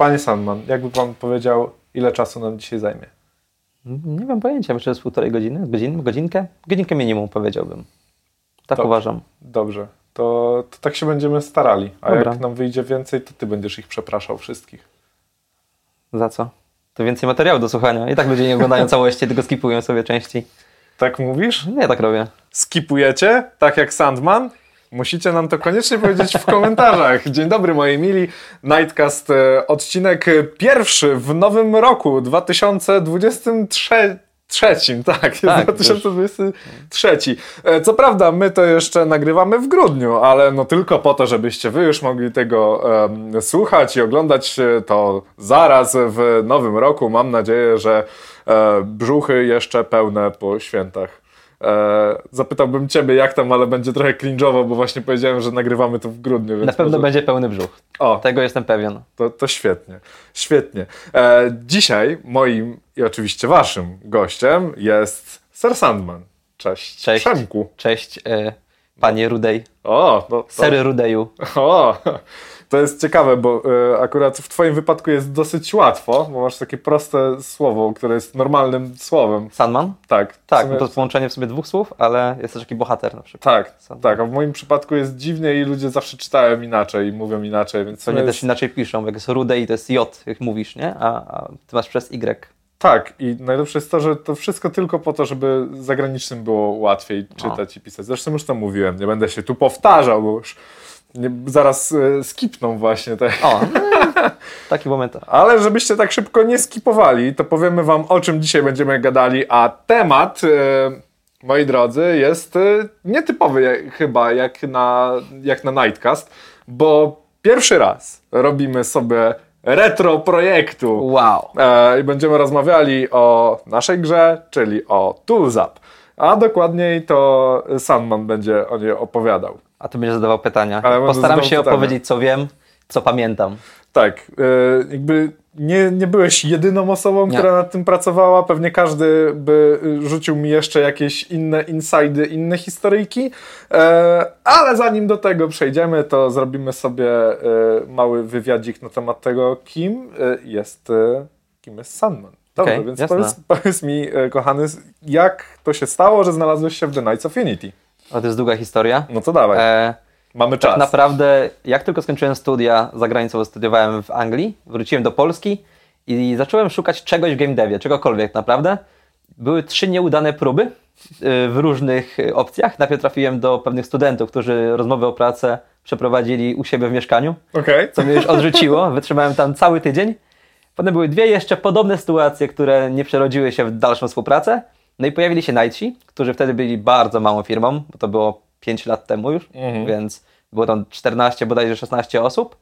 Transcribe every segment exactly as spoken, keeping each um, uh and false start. Panie Sandman, jakby pan powiedział, ile czasu nam dzisiaj zajmie? Nie mam pojęcia, myślę, że z półtorej godziny, godzinę, godzinkę? Godzinkę minimum powiedziałbym. Tak Dob- uważam. Dobrze, to, to tak się będziemy starali. A Dobra. jak nam wyjdzie więcej, to ty będziesz ich przepraszał wszystkich. Za co? To więcej materiału do słuchania. I tak ludzie nie oglądają całości, tylko skipują sobie części. Tak mówisz? Nie, tak robię. Skipujecie? Tak jak Sandman? Musicie nam to koniecznie powiedzieć w komentarzach. Dzień dobry moi mili. Nightcast, odcinek pierwszy w nowym roku, dwa tysiące dwudziestym trzecim. Trzecim, tak, jest dwa tysiące dwudziesty trzeci. Co prawda my to jeszcze nagrywamy w grudniu, ale no tylko po to, żebyście wy już mogli tego um, słuchać i oglądać to zaraz w nowym roku. Mam nadzieję, że e, brzuchy jeszcze pełne po świętach. E, zapytałbym ciebie jak tam, ale będzie trochę cringe'owo, bo właśnie powiedziałem, że nagrywamy to w grudniu. Więc na pewno może... będzie pełny brzuch, o, tego jestem pewien. To, to świetnie, świetnie. E, dzisiaj moim i oczywiście waszym gościem jest Sir Sandman. Cześć, Cześć. Przemku. Cześć, e, panie Rudej. O, no, to... Sir Rudeju. O, to jest ciekawe, bo e, akurat w twoim wypadku jest dosyć łatwo, bo masz takie proste słowo, które jest normalnym słowem. Sandman? Tak. Tak, sumie... to połączenie w sobie dwóch słów, ale jest też taki bohater na przykład. Tak, Sandman. Tak, a w moim przypadku jest dziwnie i ludzie zawsze czytają inaczej i mówią inaczej. Więc to nie jest... też inaczej piszą, jak jest Rudej to jest J, jak mówisz, nie? A, a ty masz przez Y. Tak, i najlepsze jest to, że to wszystko tylko po to, żeby zagranicznym było łatwiej czytać no. i pisać. Zresztą już to mówiłem, nie będę się tu powtarzał, bo już nie, zaraz e, skipną właśnie te... O, taki moment. Ale żebyście tak szybko nie skipowali, to powiemy wam, o czym dzisiaj będziemy gadali, a temat, e, moi drodzy, jest e, nietypowy jak, chyba jak na, jak na Nightcast, bo pierwszy raz robimy sobie... retro projektu. Wow. E, I będziemy rozmawiali o naszej grze, czyli o ToolZap. A dokładniej to Sandman będzie o niej opowiadał. A ty będziesz zadawał pytania. Ale postaram się pytania. Opowiedzieć, co wiem, co pamiętam. Tak. E, jakby nie, nie byłeś jedyną osobą, nie. która nad tym pracowała. Pewnie każdy by rzucił mi jeszcze jakieś inne insajdy, inne historyjki. E, ale zanim do tego przejdziemy, to zrobimy sobie e, mały wywiadzik na temat tego, kim e, jest, e, kim jest Sandman. Dobrze, okay, więc powiedz, powiedz mi, e, kochany, jak to się stało, że znalazłeś się w The Knights of Unity? O, to jest długa historia. No to dawaj. E... Mamy czas. Tak naprawdę, jak tylko skończyłem studia za granicą, studiowałem w Anglii, wróciłem do Polski i zacząłem szukać czegoś w game devie, czegokolwiek naprawdę. Były trzy nieudane próby w różnych opcjach. Najpierw trafiłem do pewnych studentów, którzy rozmowę o pracę przeprowadzili u siebie w mieszkaniu, okay. co mnie już odrzuciło. Wytrzymałem tam cały tydzień. Potem były dwie jeszcze podobne sytuacje, które nie przerodziły się w dalszą współpracę. No i pojawili się Knightsi, którzy wtedy byli bardzo małą firmą, bo to było pięć lat temu już, mhm. więc było tam czternaście, bodajże szesnaście osób.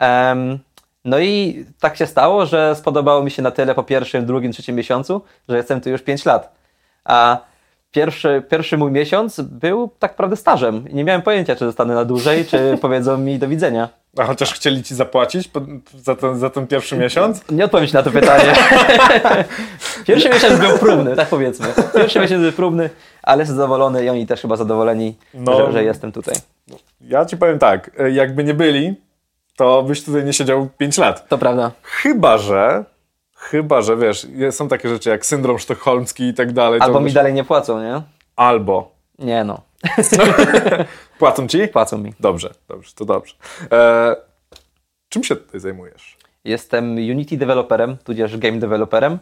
Um, no i tak się stało, że spodobało mi się na tyle po pierwszym, drugim, trzecim miesiącu, że jestem tu już pięć lat. A pierwszy, pierwszy mój miesiąc był tak naprawdę stażem. Nie miałem pojęcia, czy zostanę na dłużej, czy powiedzą mi do widzenia. A chociaż chcieli ci zapłacić po, za, ten, za ten pierwszy miesiąc? Nie odpowiem ci na to pytanie. Pierwszy miesiąc był próbny, tak powiedzmy. Pierwszy miesiąc był próbny, ale jestem zadowolony i oni też chyba zadowoleni, no, że, że jestem tutaj. Ja ci powiem tak, jakby nie byli, to byś tutaj nie siedział pięć lat. To prawda. Chyba, że... Chyba, że wiesz, są takie rzeczy jak syndrom sztokholmski i tak dalej. Albo mi byś... dalej nie płacą, nie? Albo. Nie no. Płacą ci? Płacą mi. Dobrze, dobrze, to dobrze. Eee, czym się tutaj zajmujesz? Jestem Unity developerem, tudzież game developerem.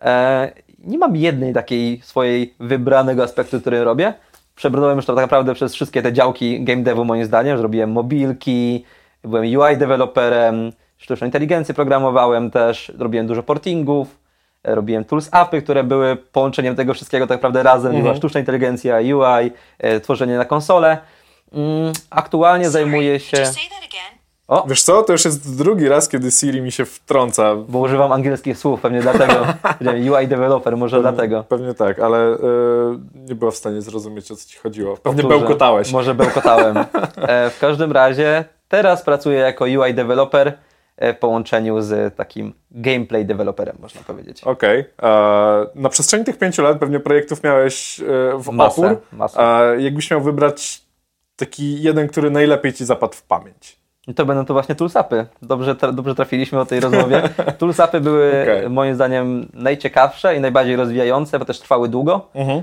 Eee, nie mam jednej takiej swojej wybranego aspektu, który robię. Przebrnąłem już to tak naprawdę przez wszystkie te działki game devu moim zdaniem. Zrobiłem mobilki, byłem U I developerem, sztuczną inteligencję programowałem też, robiłem dużo portingów, robiłem tools appy, które były połączeniem tego wszystkiego tak naprawdę razem, mm-hmm. była sztuczna inteligencja, U I, e, tworzenie na konsolę. Mm, aktualnie Sorry, zajmuję się... O. Wiesz co, to już jest drugi raz, kiedy Siri mi się wtrąca. Bo używam angielskich słów, pewnie dlatego. U I developer, może pewnie, dlatego. Pewnie tak, ale yy, nie była w stanie zrozumieć, o co ci chodziło. Pewnie Powtórzę. bełkotałeś. Może bełkotałem. E, w każdym razie teraz pracuję jako U I developer w połączeniu z takim gameplay developerem, można powiedzieć. Okej. Okay. Na przestrzeni tych pięciu lat pewnie projektów miałeś w masę, opór. Masę. Jakbyś miał wybrać taki jeden, który najlepiej ci zapadł w pamięć. to będą to właśnie toolsapy. Dobrze, tra- dobrze trafiliśmy o tej rozmowie. Toolsapy były okay. moim zdaniem najciekawsze i najbardziej rozwijające, bo też trwały długo mm-hmm.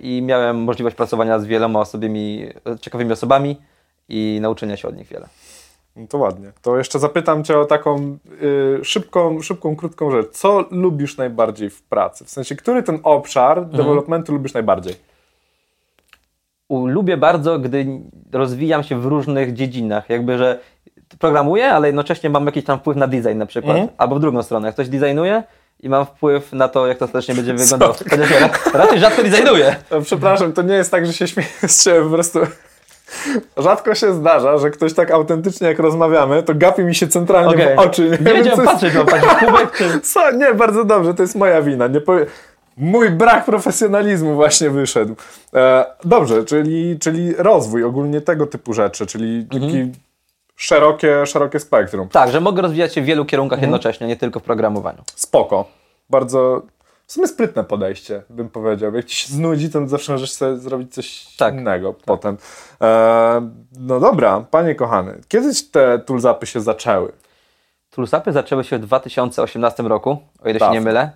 i miałem możliwość pracowania z wieloma osobymi, ciekawymi osobami i nauczenia się od nich wiele. No to ładnie. To jeszcze zapytam Cię o taką y, szybką, szybką, krótką rzecz. Co lubisz najbardziej w pracy? W sensie, który ten obszar mhm. developmentu lubisz najbardziej? U, lubię bardzo, gdy rozwijam się w różnych dziedzinach. Jakby, że programuję, ale jednocześnie mam jakiś tam wpływ na design na przykład. Mhm. Albo w drugą stronę. Ktoś designuje i mam wpływ na to, jak to ostatecznie będzie wyglądało. Raczej rzadko designuję. Przepraszam, to nie jest tak, że się śmieję z Ciebie po prostu... Rzadko się zdarza, że ktoś tak autentycznie, jak rozmawiamy, to gapi mi się centralnie okay. w oczy. Nie, nie wiedziałem, patrzeć jest... na patrzeć kubek. Czy... Co? Nie, bardzo dobrze, to jest moja wina. Nie powie... Mój brak profesjonalizmu właśnie wyszedł. E, dobrze, czyli, czyli rozwój ogólnie tego typu rzeczy, czyli taki mhm. szerokie, szerokie spektrum. Tak, że mogę rozwijać się w wielu kierunkach mhm. jednocześnie, nie tylko w programowaniu. Spoko. Bardzo... W sumie sprytne podejście, bym powiedział. Jak Ci się znudzi, to zawsze możesz sobie zrobić coś tak, innego tak. potem. Eee, no dobra, panie kochany, kiedyś te toolsapy się zaczęły? Toolsapy zaczęły się w dwa tysiące osiemnastym roku, o ile Dawno. się nie mylę.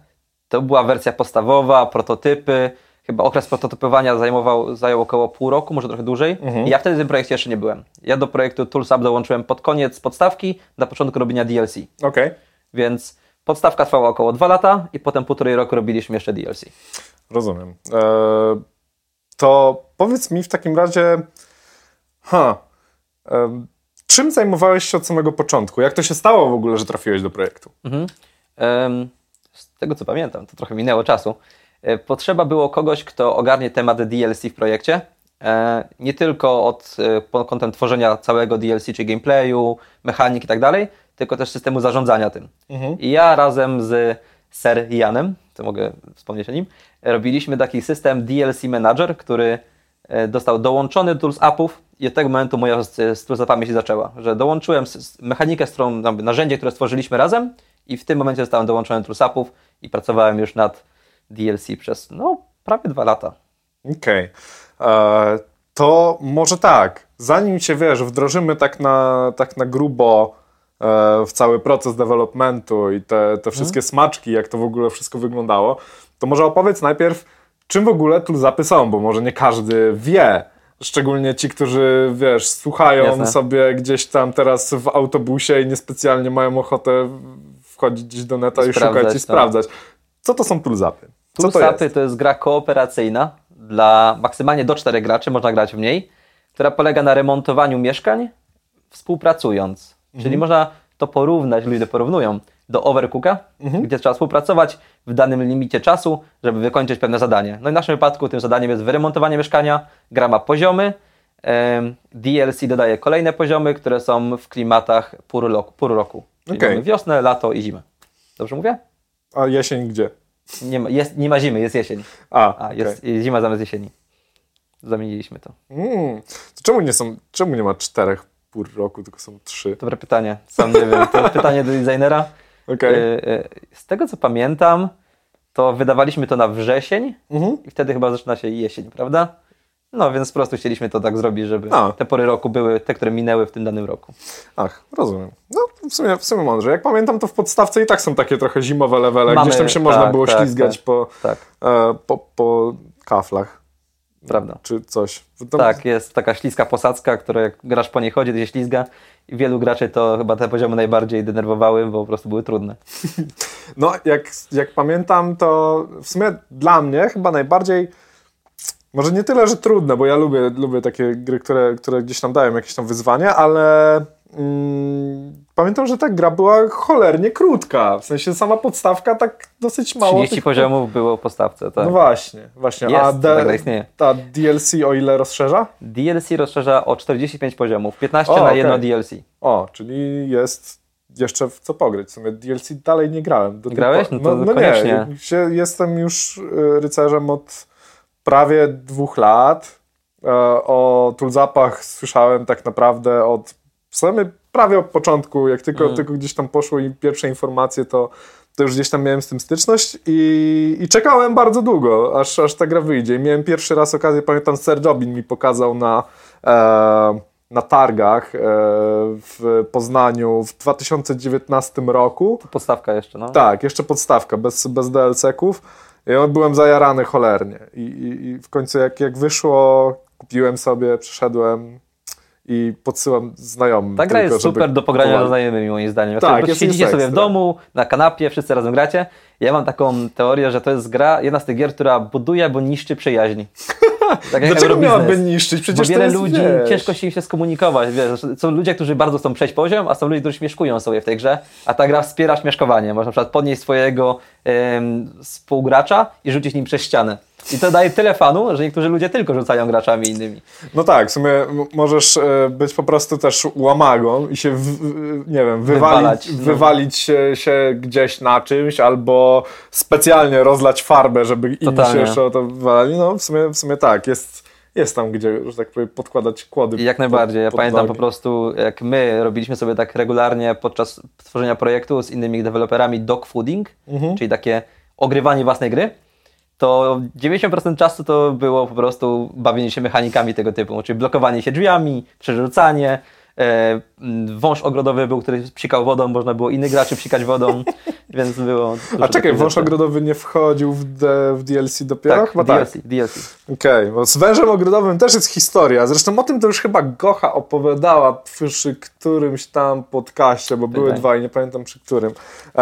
To była wersja podstawowa, prototypy. Chyba okres prototypowania zajmował, zajął około pół roku, może trochę dłużej. Mhm. I ja wtedy w tym projekcie jeszcze nie byłem. Ja do projektu toolsap dołączyłem pod koniec podstawki, na początku robienia D L C. Okej. Więc... Podstawka trwała około dwa lata i potem półtorej roku robiliśmy jeszcze D L C. Rozumiem. Eee, to powiedz mi w takim razie, ha, eee, czym zajmowałeś się od samego początku? Jak to się stało w ogóle, że trafiłeś do projektu? Mhm. Eee, z tego co pamiętam, to trochę minęło czasu. Eee, potrzeba było kogoś, kto ogarnie temat D L C w projekcie. Eee, nie tylko od, e, pod kątem tworzenia całego D L C, czy gameplayu, mechanik i tak dalej, tylko też systemu zarządzania tym. Mhm. I ja razem z Sir Janem, to mogę wspomnieć o nim, robiliśmy taki system D L C Manager, który dostał dołączony do toolsapów i od tego momentu moja z toolsapami się zaczęła, że dołączyłem mechanikę, z którą, narzędzie, które stworzyliśmy razem i w tym momencie zostałem dołączony do toolsapów i pracowałem już nad D L C przez no prawie dwa lata. Okej. Okay. Eee, to może tak, zanim się wiesz, wdrożymy tak na, tak na grubo w cały proces developmentu i te, te wszystkie hmm. smaczki, jak to w ogóle wszystko wyglądało, to może opowiedz najpierw, czym w ogóle toolsapy są, bo może nie każdy wie, szczególnie ci, którzy, wiesz, słuchają Jasne. sobie gdzieś tam teraz w autobusie i niespecjalnie mają ochotę wchodzić gdzieś do neta i, i szukać to. i sprawdzać. Co to są toolsapy? Toolsapy to jest? to jest gra kooperacyjna dla maksymalnie do czterech graczy, można grać w niej, która polega na remontowaniu mieszkań współpracując. Czyli mhm. można to porównać, ludzie porównują do Overcooka, mhm. gdzie trzeba współpracować w danym limicie czasu, żeby wykończyć pewne zadanie. No i w naszym wypadku tym zadaniem jest wyremontowanie mieszkania, gra ma poziomy, D L C dodaje kolejne poziomy, które są w klimatach pór roku. Pór roku. Czyli okay. mamy wiosnę, lato i zimę. Dobrze mówię? A jesień gdzie? Nie ma, jest, nie ma zimy, jest jesień. A, A jest okay. zima zamiast jesieni. Zamieniliśmy to. Mm. To czemu nie są, czemu nie ma czterech pór roku, tylko są trzy. Dobre pytanie, sam nie wiem. To pytanie do designera. Okay. Z tego co pamiętam, to wydawaliśmy to na wrzesień mm-hmm. i wtedy chyba zaczyna się jesień, prawda? No więc po prostu chcieliśmy to tak zrobić, żeby A. te pory roku były te, które minęły w tym danym roku. Ach, rozumiem. No w sumie, w sumie mądrze. Jak pamiętam, to w podstawce i tak są takie trochę zimowe levele, Mamy, gdzieś tam się tak, można było tak, ślizgać tak, po, tak. E, po, po kaflach. Prawda. Czy coś. Tam... Tak, jest taka śliska posadzka, która jak grasz po niej chodzi, to się ślizga i wielu graczy to chyba te poziomy najbardziej denerwowały, bo po prostu były trudne. No, jak, jak pamiętam, to w sumie dla mnie chyba najbardziej, może nie tyle, że trudne, bo ja lubię, lubię takie gry, które, które gdzieś tam dają jakieś tam wyzwania, ale... Pamiętam, że ta gra była cholernie krótka, w sensie sama podstawka tak dosyć mało. trzydzieści tych... poziomów było w podstawce, tak. No właśnie, właśnie. Jest, a de... tak istnieje. Ta D L C o ile rozszerza? D L C rozszerza o czterdzieści pięć poziomów, piętnaście o, na okay. jedno D L C. O, czyli jest jeszcze w co pograć. W sumie D L C dalej nie grałem. Do Grałeś? No to no, no koniecznie. Nie. Jestem już rycerzem od prawie dwóch lat. O toolsapach słyszałem tak naprawdę od W sumie prawie od początku, jak tylko, mm. tylko gdzieś tam poszły i pierwsze informacje, to, to już gdzieś tam miałem z tym styczność i, i czekałem bardzo długo, aż, aż ta gra wyjdzie. I miałem pierwszy raz okazję, pamiętam, Sir Jobin mi pokazał na, e, na targach w Poznaniu w dwa tysiące dziewiętnastym roku. To podstawka jeszcze, no? Tak, jeszcze podstawka, bez, bez D L C-ków. Ja byłem zajarany cholernie i, i, i w końcu jak, jak wyszło, kupiłem sobie, przyszedłem i podsyłam znajomym. Ta gra tylko, jest super do pogrania powali... ze znajomymi, moim zdaniem. Tak, jak jest siedzicie jest sobie w domu, na kanapie, wszyscy razem gracie. Ja mam taką teorię, że to jest gra, jedna z tych gier, która buduje, bo niszczy przyjaźni. Tak jak dlaczego miałaby niszczyć? Przecież bo wiele jest, ludzi, wiesz. Ciężko się im się skomunikować. Wiesz, są ludzie, którzy bardzo chcą przejść poziom, a są ludzie, którzy śmieszkują sobie w tej grze, a ta gra wspiera śmieszkowanie. Można na przykład podnieść swojego ym, współgracza i rzucić nim przez ścianę. I to daje tyle fanu, że niektórzy ludzie tylko rzucają graczami innymi. No tak, w sumie możesz być po prostu też łamagą i się, w, nie wiem, wywalić, wywalić no. się gdzieś na czymś albo specjalnie rozlać farbę, żeby inni się jeszcze o to wywalali. No w sumie, w sumie tak, jest, jest tam gdzie, że tak powiem, podkładać kłody. I jak pod, najbardziej, ja pamiętam nogi. Po prostu jak my robiliśmy sobie tak regularnie podczas tworzenia projektu z innymi deweloperami dogfooding, mhm. czyli takie ogrywanie własnej gry, to dziewięćdziesiąt procent czasu to było po prostu bawienie się mechanikami tego typu, czyli blokowanie się drzwiami, przerzucanie, e, wąż ogrodowy był, który psikał wodą, można było innych graczy psikać wodą, więc było... A czekaj, wąż ogrodowy nie wchodził w, de, w D L C dopiero? Tak, chyba D L C. Tak. D L C. Okej, okay, bo z wężem ogrodowym też jest historia, zresztą o tym to już chyba Gocha opowiadała przy którymś tam podcaście, bo Pytaj. były dwa i nie pamiętam przy którym, e,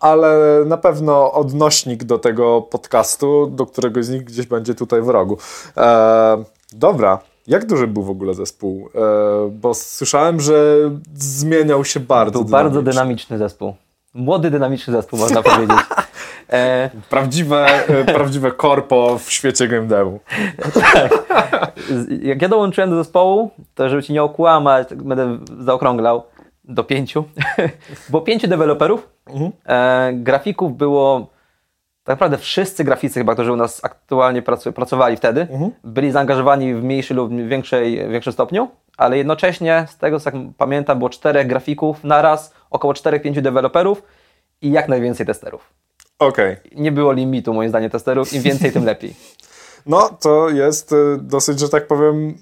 ale na pewno odnośnik do tego podcastu, do którego z nich gdzieś będzie tutaj w rogu. E, dobra. Jak duży był w ogóle zespół? E, bo słyszałem, że zmieniał się bardzo. Był dynamiczny. Bardzo dynamiczny zespół. Młody, dynamiczny zespół, można powiedzieć. E... Prawdziwe, prawdziwe korpo w świecie game devu. Tak. Jak ja dołączyłem do zespołu, to żeby ci nie okłamać, będę zaokrąglał do pięciu. Było pięciu deweloperów. Mhm. E, grafików było... Tak naprawdę wszyscy graficy chyba, którzy u nas aktualnie pracowali wtedy, mhm. byli zaangażowani w mniejszy lub większej, większym stopniu, ale jednocześnie z tego, co pamiętam, było czterech grafików naraz, około czterech pięciu deweloperów i jak najwięcej testerów. Okej. Okay. Nie było limitu moim zdaniem testerów, im więcej tym lepiej. No to jest dosyć, że tak powiem...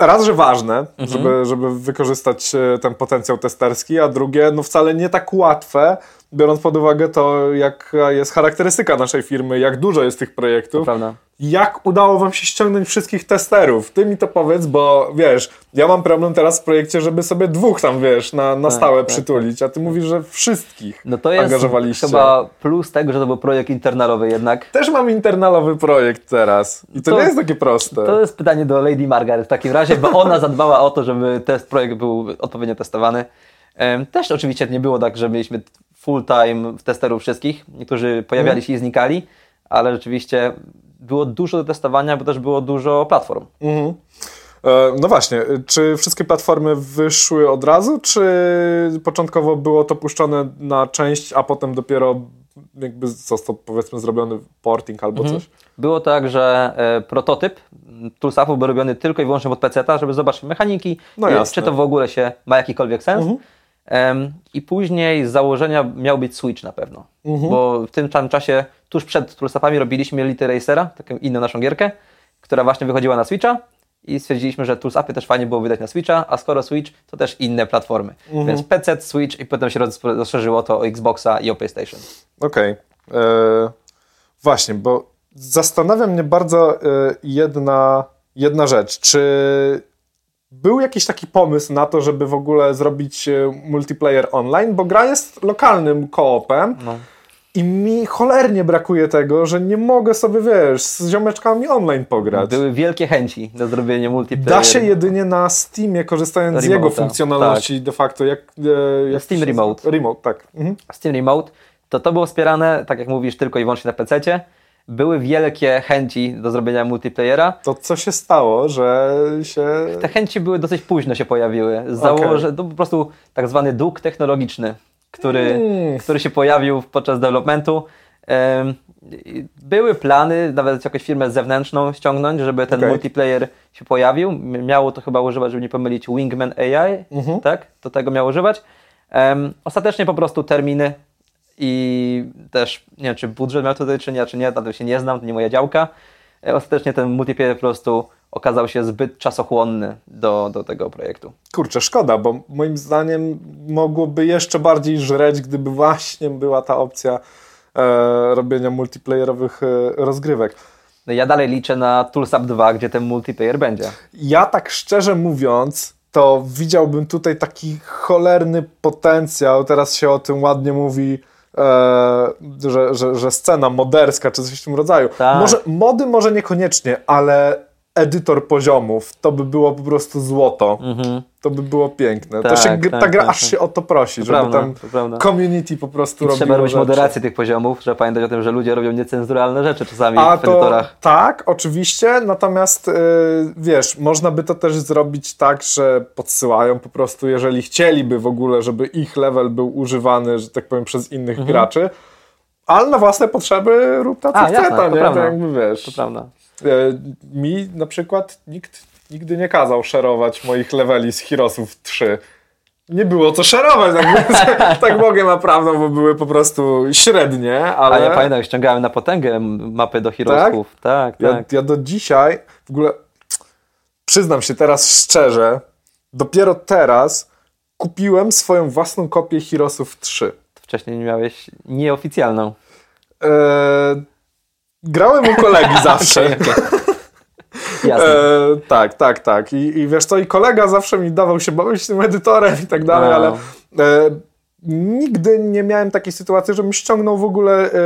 Raz, że ważne, mhm. żeby, żeby wykorzystać ten potencjał testerski, a drugie, no wcale nie tak łatwe, biorąc pod uwagę to, jaka jest charakterystyka naszej firmy, jak dużo jest tych projektów. Prawda. Jak udało wam się ściągnąć wszystkich testerów? Ty mi to powiedz, bo wiesz, ja mam problem teraz w projekcie, żeby sobie dwóch tam, wiesz, na, na tak, stałe tak, przytulić, a ty mówisz, że wszystkich angażowaliście. No to jest angażowaliście. Chyba plus tego, że to był projekt internalowy jednak. Też mam internalowy projekt teraz i to, to nie jest takie proste. To jest pytanie do Lady Margaret w takim razie, bo ona zadbała o to, żeby ten projekt był odpowiednio testowany. Też oczywiście nie było tak, że mieliśmy full time testerów wszystkich, niektórzy pojawiali się i znikali, ale rzeczywiście... Było dużo do testowania, bo też było dużo platform. Mhm. E, no właśnie, czy wszystkie platformy wyszły od razu, czy początkowo było to puszczone na część, a potem dopiero jakby został powiedzmy zrobiony porting albo mhm. coś? Było tak, że e, prototyp ToolZapu był robiony tylko i wyłącznie pod peceta, żeby zobaczyć mechaniki, no i, czy to w ogóle się ma jakikolwiek sens. Mhm. E, I później z założenia miał być Switch na pewno, mhm. bo w tym czasie tuż przed ToolZapami robiliśmy Little Racera, taką inną naszą gierkę, która właśnie wychodziła na Switcha i stwierdziliśmy, że ToolZapy też fajnie było wydać na Switcha, a skoro Switch, to też inne platformy. Mhm. Więc P C, Switch i potem się rozszerzyło to o Xboxa i o PlayStation. Okej. Okay. Eee, właśnie, bo zastanawia mnie bardzo e, jedna, jedna rzecz. Czy był jakiś taki pomysł na to, żeby w ogóle zrobić multiplayer online? Bo gra jest lokalnym koopem. No. I mi cholernie brakuje tego, że nie mogę sobie, wiesz, z ziomeczkami online pograć. Były wielkie chęci do zrobienia multiplayer. Da się jedynie na Steamie, korzystając Remote, z jego funkcjonalności tak. de facto. Jak, e, jak Steam Remote. Remote, tak. Mhm. Steam Remote. To to było wspierane, tak jak mówisz, tylko i wyłącznie na pececie. Były wielkie chęci do zrobienia multiplayera. To co się stało, że się... Te chęci były dosyć późno się pojawiły. Założe... Okay. To po prostu tak zwany dług technologiczny. Który, mm. który się pojawił podczas developmentu. Były plany, nawet jakąś firmę zewnętrzną ściągnąć, żeby ten okay. multiplayer się pojawił. Miało to chyba używać, żeby nie pomylić, Wingman A I, mm-hmm. tak? To tego miało używać. Um, ostatecznie po prostu terminy i też, nie wiem, czy budżet miał tutaj, czy nie, czy nie, na tym się nie znam, to nie moja działka. Ostatecznie ten multiplayer po prostu okazał się zbyt czasochłonny do, do tego projektu. Kurczę, szkoda, bo moim zdaniem mogłoby jeszcze bardziej żreć, gdyby właśnie była ta opcja e, robienia multiplayerowych e, rozgrywek. No ja dalej liczę na ToolZap dwa, gdzie ten multiplayer będzie. Ja tak szczerze mówiąc, to widziałbym tutaj taki cholerny potencjał. Teraz się o tym ładnie mówi, e, że, że, że scena moderska czy coś w tym rodzaju. Tak. Może, mody może niekoniecznie, ale edytor poziomów, to by było po prostu złoto. Mm-hmm. To by było piękne. Tak, to się, tak, ta gra tak, aż tak. się o to prosi, to żeby prawda, tam community po prostu robiło. Trzeba robić rzeczy. Moderację tych poziomów, trzeba pamiętać o tym, że ludzie robią niecenzuralne rzeczy czasami A w to, edytorach. Tak, oczywiście, natomiast yy, wiesz, można by to też zrobić tak, że podsyłają po prostu, jeżeli chcieliby w ogóle, żeby ich level był używany, że tak powiem, przez innych mm-hmm. graczy, ale na własne potrzeby rób ta, co chce, jasne, tam, to nie? Prawda, to jakby wiesz. To prawda. Mi na przykład nikt nigdy nie kazał szerować moich leveli z Heroesów trzy. Nie było co szerować, tak, tak mogę na prawdę, bo były po prostu średnie, ale... A ja pamiętam, ściągałem na potęgę mapy do Heroesów. Tak? Tak, tak. Ja, ja do dzisiaj, w ogóle przyznam się teraz szczerze, dopiero teraz kupiłem swoją własną kopię Heroesów trzy. Wcześniej miałeś nieoficjalną. Eee... Grałem u kolegi zawsze. Okay, okay. Jasne. E, tak, tak, tak. I, I wiesz co, i kolega zawsze mi dawał się bawić tym edytorem i tak dalej, no. ale e, nigdy nie miałem takiej sytuacji, żebym ściągnął w ogóle e,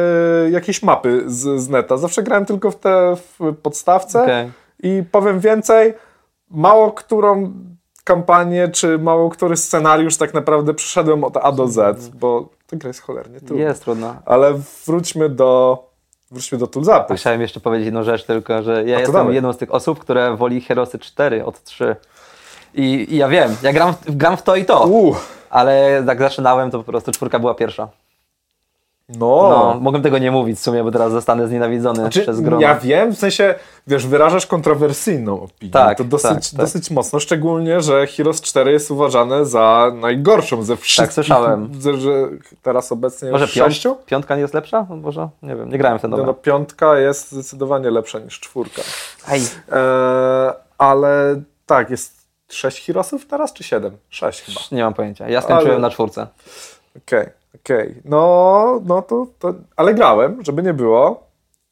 jakieś mapy z, z neta. Zawsze grałem tylko w te w podstawce okay. i powiem więcej, mało którą kampanię, czy mało który scenariusz tak naprawdę przeszedłem od A do Z, bo ta gra jest cholernie trudna. Jest trudna. Ale wróćmy do... Wróćmy do ToolZapu. Chciałem jeszcze powiedzieć jedną rzecz tylko, że ja jestem damy. jedną z tych osób, które woli Heroesy cztery od trzy. I, i ja wiem, ja gram w, gram w to i to, Uff. ale jak zaczynałem, to po prostu czwórka była pierwsza. No. no. Mogłem tego nie mówić w sumie, bo teraz zostanę znienawidzony znaczy, przez grono. Ja wiem, w sensie, wiesz, wyrażasz kontrowersyjną opinię. Tak, to dosyć, tak, tak. dosyć mocno, szczególnie, że Heroes cztery jest uważane za najgorszą ze wszystkich. Tak, słyszałem. Ze, że teraz obecnie może już sześciu? Piąt, piątka nie jest lepsza? Może? Nie wiem, nie grałem w ten no, no, piątka jest zdecydowanie lepsza niż czwórka. Ej. E, ale tak, jest sześć Heroesów teraz, czy siedem? Sześć chyba. Nie mam pojęcia, ja skończyłem ale... na czwórce. Okej. Okay. Okej, okay. no, no to, to... Ale grałem, żeby nie było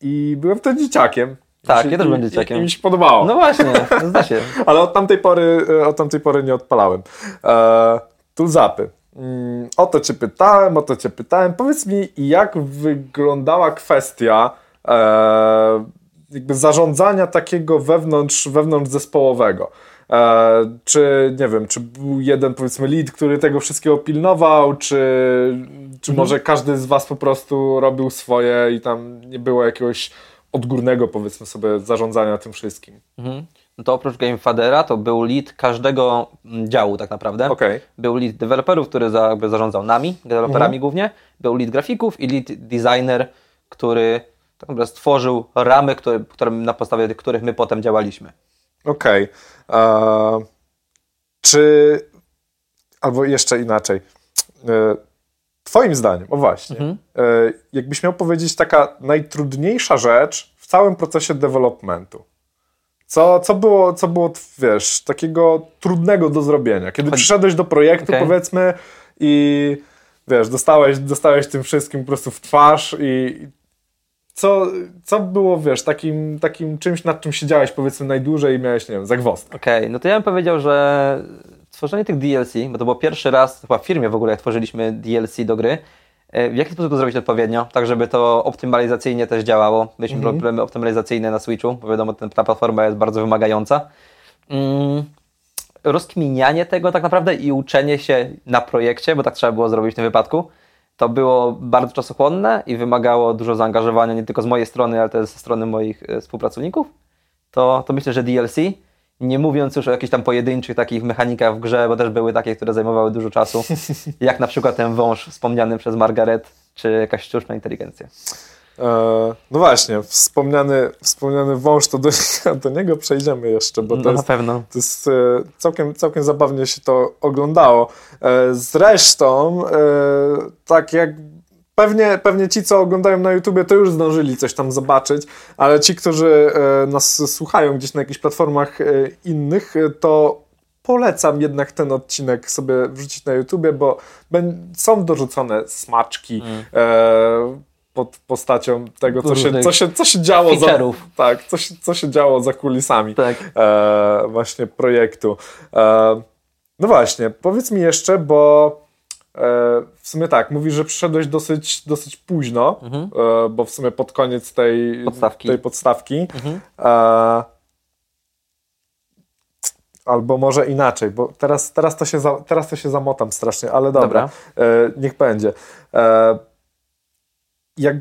i byłem wtedy dzieciakiem. Tak, się, ja też byłem dzieciakiem. I mi się podobało. No właśnie, zda się. Ale od tamtej pory, od tamtej pory nie odpalałem. E, ToolZapy. Mm, o to cię pytałem, o to cię pytałem. Powiedz mi, jak wyglądała kwestia e, jakby zarządzania takiego wewnątrz, wewnątrz zespołowego. E, czy, nie wiem, czy był jeden, powiedzmy, lead, który tego wszystkiego pilnował, czy, czy mhm. może każdy z was po prostu robił swoje i tam nie było jakiegoś odgórnego, powiedzmy sobie, zarządzania tym wszystkim? Mhm. No to oprócz Gamefathera to był lead każdego działu tak naprawdę. Okay. Był lead deweloperów, który za, jakby zarządzał nami, deweloperami mhm. głównie. Był lead grafików i lead designer, który tak naprawdę stworzył ramy, które, które, na podstawie których my potem działaliśmy. Okej. Okay. Czy... Albo jeszcze inaczej. E, twoim zdaniem, o właśnie, mhm. e, jakbyś miał powiedzieć taka najtrudniejsza rzecz w całym procesie developmentu. Co, co było, co było, wiesz, takiego trudnego do zrobienia? Kiedy Chodź. przyszedłeś do projektu, okay. powiedzmy, i wiesz, dostałeś, dostałeś tym wszystkim po prostu w twarz i... Co, co było, wiesz, takim, takim czymś, nad czym siedziałeś, powiedzmy, najdłużej i miałeś, nie wiem, zagwozdkę? Okej, okay, no to ja bym powiedział, że tworzenie tych D L C, bo to było pierwszy raz chyba w firmie w ogóle, jak tworzyliśmy D L C do gry, w jaki sposób to zrobić odpowiednio, tak żeby to optymalizacyjnie też działało. Mieliśmy mhm. problemy optymalizacyjne na Switchu, bo wiadomo, ta platforma jest bardzo wymagająca. Mm, rozkminianie tego tak naprawdę i uczenie się na projekcie, bo tak trzeba było zrobić w tym wypadku. To było bardzo czasochłonne i wymagało dużo zaangażowania nie tylko z mojej strony, ale też ze strony moich współpracowników. To, to myślę, że D L C, nie mówiąc już o jakichś tam pojedynczych takich mechanikach w grze, bo też były takie, które zajmowały dużo czasu, jak na przykład ten wąż wspomniany przez Margaret, czy jakaś sztuczna inteligencja. E, no właśnie, wspomniany, wspomniany wąż, to do, do niego przejdziemy jeszcze, bo to no jest, na pewno. To jest całkiem, całkiem zabawnie się to oglądało. E, zresztą e, tak jak Pewnie, pewnie ci, co oglądają na YouTubie, to już zdążyli coś tam zobaczyć, ale ci, którzy nas słuchają gdzieś na jakichś platformach innych, to polecam jednak ten odcinek sobie wrzucić na YouTubie, bo są dorzucone smaczki mm. pod postacią tego, co się, co, się, co się działo za, tak, co się, co się działo za kulisami tak. właśnie projektu. No właśnie, powiedz mi jeszcze, bo w sumie tak, mówisz, że przyszedłeś dosyć, dosyć późno, mhm. bo w sumie pod koniec tej podstawki. Tej podstawki. Mhm. Albo może inaczej, bo teraz, teraz, to się za, teraz to się zamotam strasznie, ale dobra, dobra. niech będzie. Jak,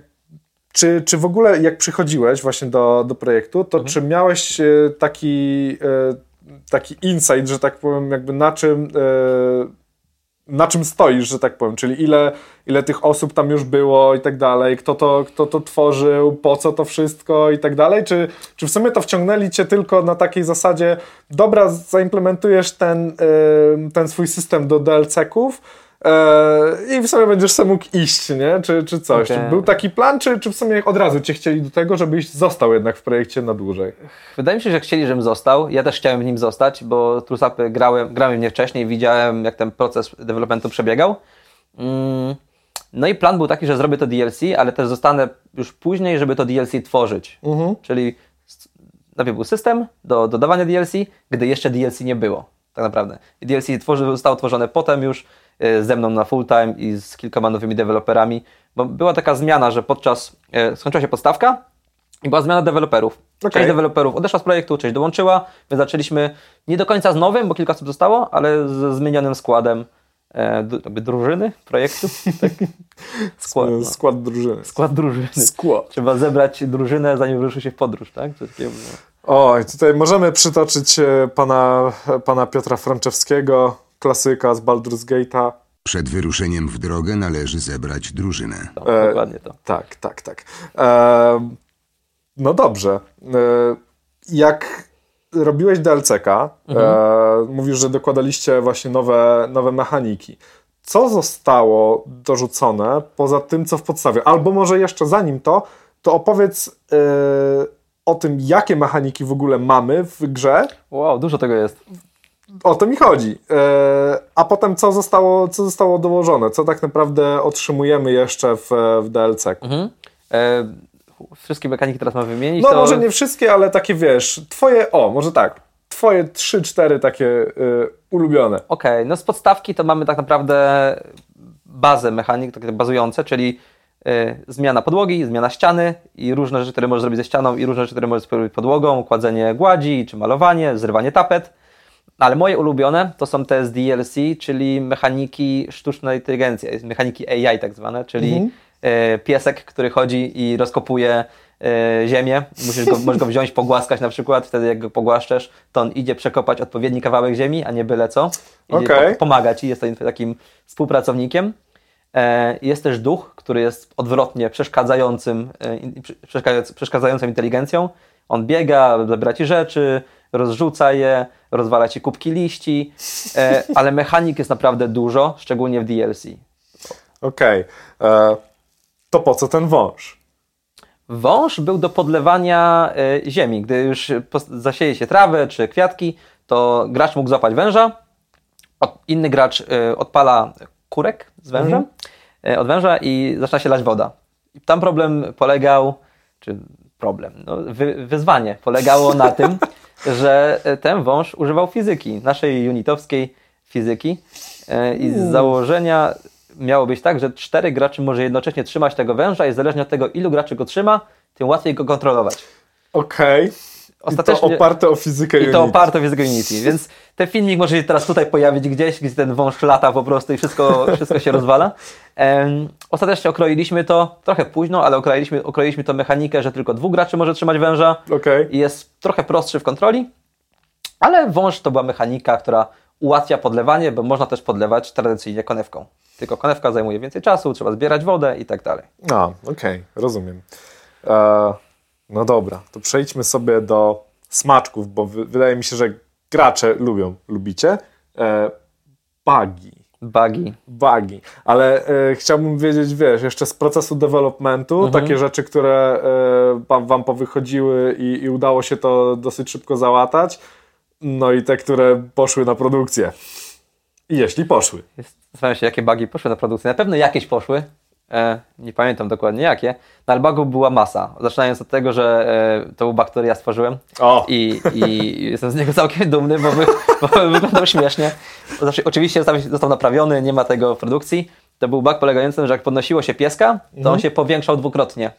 czy, czy w ogóle jak przychodziłeś właśnie do, do projektu, to mhm. czy miałeś taki, taki insight, że tak powiem, jakby na czym... na czym stoisz, że tak powiem, czyli ile, ile tych osób tam już było i tak dalej, kto to, kto to tworzył, po co to wszystko i tak dalej, czy, czy w sumie to wciągnęli cię tylko na takiej zasadzie, dobra, zaimplementujesz ten, yy, ten swój system do D L C-ków yy, i w sumie będziesz sobie mógł iść, nie? Czy, czy coś. Okay. Czy był taki plan, czy, czy w sumie od razu cię chcieli do tego, żebyś został jednak w projekcie na dłużej? Wydaje mi się, że chcieli, żebym został. Ja też chciałem w nim zostać, bo ToolZapy grałem, grałem w nie wcześniej, widziałem, jak ten proces developmentu przebiegał. No i plan był taki, że zrobię to D L C, ale też zostanę już później, żeby to D L C tworzyć. Mhm. Czyli najpierw był system do dodawania D L C, gdy jeszcze D L C nie było, tak naprawdę. I D L C tworzy, zostało tworzone potem już, ze mną na full time i z kilkoma nowymi deweloperami, bo była taka zmiana, że podczas, e, skończyła się podstawka i była zmiana deweloperów. Okay. Część deweloperów odeszła z projektu, część dołączyła, więc zaczęliśmy nie do końca z nowym, bo kilka osób zostało, ale ze zmienionym składem e, d- jakby drużyny projektu. Tak? Skład, no. Skład drużyny. Skład drużyny. Skład. Trzeba zebrać drużynę, zanim ruszy się w podróż, tak? Oj, tutaj możemy przytoczyć pana, pana Piotra Franczewskiego, klasyka z Baldur's Gate'a. Przed wyruszeniem w drogę należy zebrać drużynę. To, e, dokładnie to. Tak, tak, tak. E, no dobrze. E, jak robiłeś D L C-ka, mhm. e, mówisz, że dokładaliście właśnie nowe, nowe mechaniki. Co zostało dorzucone poza tym, co w podstawie? Albo może jeszcze zanim to, to opowiedz... E, o tym, jakie mechaniki w ogóle mamy w grze. Wow, dużo tego jest. O to mi chodzi. A potem co zostało, co zostało dołożone? Co tak naprawdę otrzymujemy jeszcze w, w D L C? Mhm. E, wszystkie mechaniki teraz mam wymienić? No to... może nie wszystkie, ale takie wiesz, twoje, o, może tak, twoje trzy cztery takie y, ulubione. Okej, okay, no z podstawki to mamy tak naprawdę bazę mechanik, takie bazujące, czyli zmiana podłogi, zmiana ściany i różne rzeczy, które możesz zrobić ze ścianą i różne rzeczy, które możesz zrobić podłogą, kładzenie gładzi czy malowanie, zrywanie tapet. Ale moje ulubione to są te z D L C, czyli mechaniki sztucznej inteligencji, mechaniki A I tak zwane, czyli mhm. piesek, który chodzi i rozkopuje ziemię. Musisz go, możesz go wziąć, pogłaskać na przykład, wtedy jak go pogłaszczesz, to on idzie przekopać odpowiedni kawałek ziemi, a nie byle co. Idzie okay. pomagać i jest takim współpracownikiem. Jest też duch, który jest odwrotnie przeszkadzającym, przeszkadzającą inteligencją. On biega, zabiera ci rzeczy, rozrzuca je, rozwala ci kubki liści, ale mechanik jest naprawdę dużo, szczególnie w D L C. Okej. Okay. To po co ten wąż? Wąż był do podlewania ziemi. Gdy już zasieje się trawę czy kwiatki, to gracz mógł złapać węża, inny gracz odpala kurek z węża, mhm. od węża i zaczyna się lać woda. I tam problem polegał, czy problem, no wy, wyzwanie polegało na tym, że ten wąż używał fizyki, naszej unitowskiej fizyki i z założenia miało być tak, że cztery graczy może jednocześnie trzymać tego węża i zależnie od tego, ilu graczy go trzyma, tym łatwiej go kontrolować. Okej. Okay. Ostatecznie... I to oparte o fizykę Unity. I to oparte o fizykę Unity, więc ten filmik może się teraz tutaj pojawić gdzieś, gdzie ten wąż lata po prostu i wszystko, wszystko się rozwala. Um, ostatecznie okroiliśmy to, trochę późno, ale okroiliśmy, okroiliśmy to mechanikę, że tylko dwóch graczy może trzymać węża okay. i jest trochę prostszy w kontroli, ale wąż to była mechanika, która ułatwia podlewanie, bo można też podlewać tradycyjnie konewką. Tylko konewka zajmuje więcej czasu, trzeba zbierać wodę i tak dalej. A, okej, okay, rozumiem. Uh... No dobra, to przejdźmy sobie do smaczków, bo wy, wydaje mi się, że gracze lubią, lubicie, e, bugi. Bugi. Bugi. Ale e, chciałbym wiedzieć, wiesz, jeszcze z procesu developmentu, mhm. takie rzeczy, które e, wam powychodziły i, i udało się to dosyć szybko załatać, no i te, które poszły na produkcję. I jeśli poszły. Zastanawiam się, jakie bugi poszły na produkcję. Na pewno jakieś poszły. E, nie pamiętam dokładnie jakie. No, ale bugów była masa. Zaczynając od tego, że e, to był bug, który ja stworzyłem. O. I, i jestem z niego całkiem dumny, bo, wy, bo wyglądał śmiesznie. Znaczy, oczywiście został, został naprawiony, nie ma tego w produkcji. To był bug polegający na tym, że jak podnosiło się pieska, to mhm. on się powiększał dwukrotnie.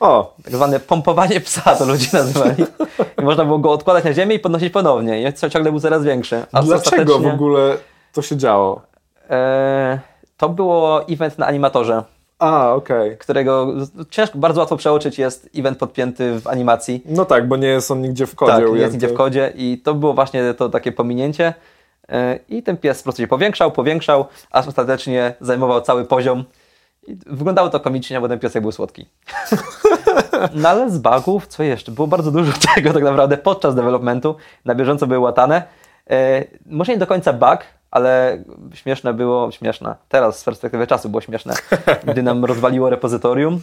O. Tak zwane pompowanie psa to ludzie nazywali. I można było go odkładać na ziemię i podnosić ponownie. I ciągle był coraz większy. A dlaczego w ogóle to się działo? E, to było event na animatorze. A, okej. Okay. Którego ciężko, bardzo łatwo przeoczyć jest event podpięty w animacji. No tak, bo nie jest on nigdzie w kodzie. Tak, ujęty. Jest nigdzie w kodzie i to było właśnie to takie pominięcie. I ten pies po prostu się powiększał, powiększał, aż ostatecznie zajmował cały poziom. I wyglądało to komicznie, bo ten piesek był słodki. No ale z bugów, co jeszcze? Było bardzo dużo tego tak naprawdę podczas developmentu. Na bieżąco były łatane. Może nie do końca bug, ale śmieszne było, śmieszne. Teraz z perspektywy czasu było śmieszne, gdy nam rozwaliło repozytorium.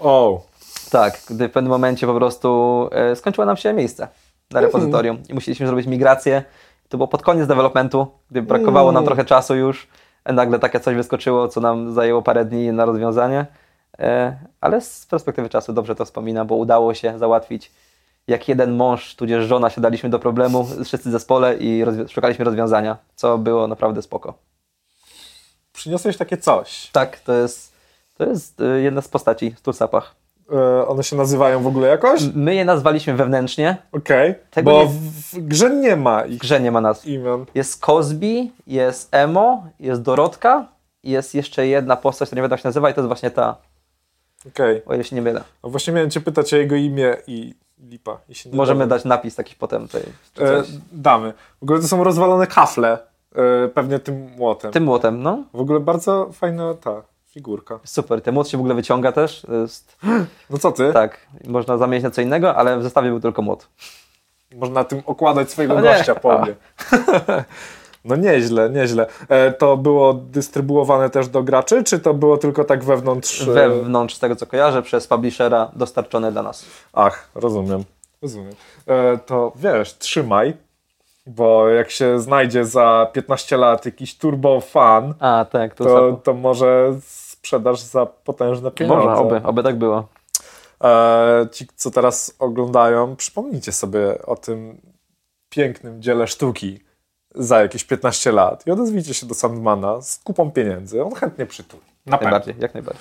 O. Tak, gdy w pewnym momencie po prostu e, skończyło nam się miejsce na repozytorium mm. i musieliśmy zrobić migrację. To było pod koniec developmentu, gdy brakowało mm. nam trochę czasu już. Nagle takie coś wyskoczyło, co nam zajęło parę dni na rozwiązanie. E, ale z perspektywy czasu dobrze to wspominam, bo udało się załatwić. Jak jeden mąż, tudzież żona, siadaliśmy do problemu, wszyscy w zespole i rozwi- szukaliśmy rozwiązania, co było naprawdę spoko. Przyniosłeś takie coś. Tak, to jest, to jest jedna z postaci w ToolZapach. Yy, one się nazywają w ogóle jakoś? My je nazwaliśmy wewnętrznie. Okej, okay, bo nie... w grze nie ma ich. W grze nie ma nazw. Imion. Jest Cosby, jest Emo, jest Dorotka, jest jeszcze jedna postać, która nie wiadomo jak się nazywa i to jest właśnie ta. Okej. Okay. O ile się nie mylę. A właśnie miałem cię pytać o jego imię i... Lipa, jeśli nie możemy damy. Dać napis taki potem. Tej, e, damy. W ogóle to są rozwalone kafle, e, pewnie tym młotem. Tym młotem, no. W ogóle bardzo fajna ta figurka. Super, ten młot się w ogóle wyciąga też. Jest... No co ty? Tak, można zamienić na co innego, ale w zestawie był tylko młot. Można tym okładać swojego gościa po mnie. No nieźle, nieźle. E, to było dystrybuowane też do graczy, czy to było tylko tak wewnątrz? Wewnątrz, z tego co kojarzę, przez publishera dostarczone dla nas. Ach, rozumiem. Rozumiem. E, to wiesz, trzymaj, bo jak się znajdzie za piętnaście lat jakiś turbo fan, a, tak, to, to, to może sprzedaż za potężne pieniądze. Może, oby, oby tak było. E, ci, co teraz oglądają, przypomnijcie sobie o tym pięknym dziele sztuki za jakieś piętnaście lat i odezwijcie się do Sandmana z kupą pieniędzy. On chętnie przytuli. Na pewno. Jak najbardziej.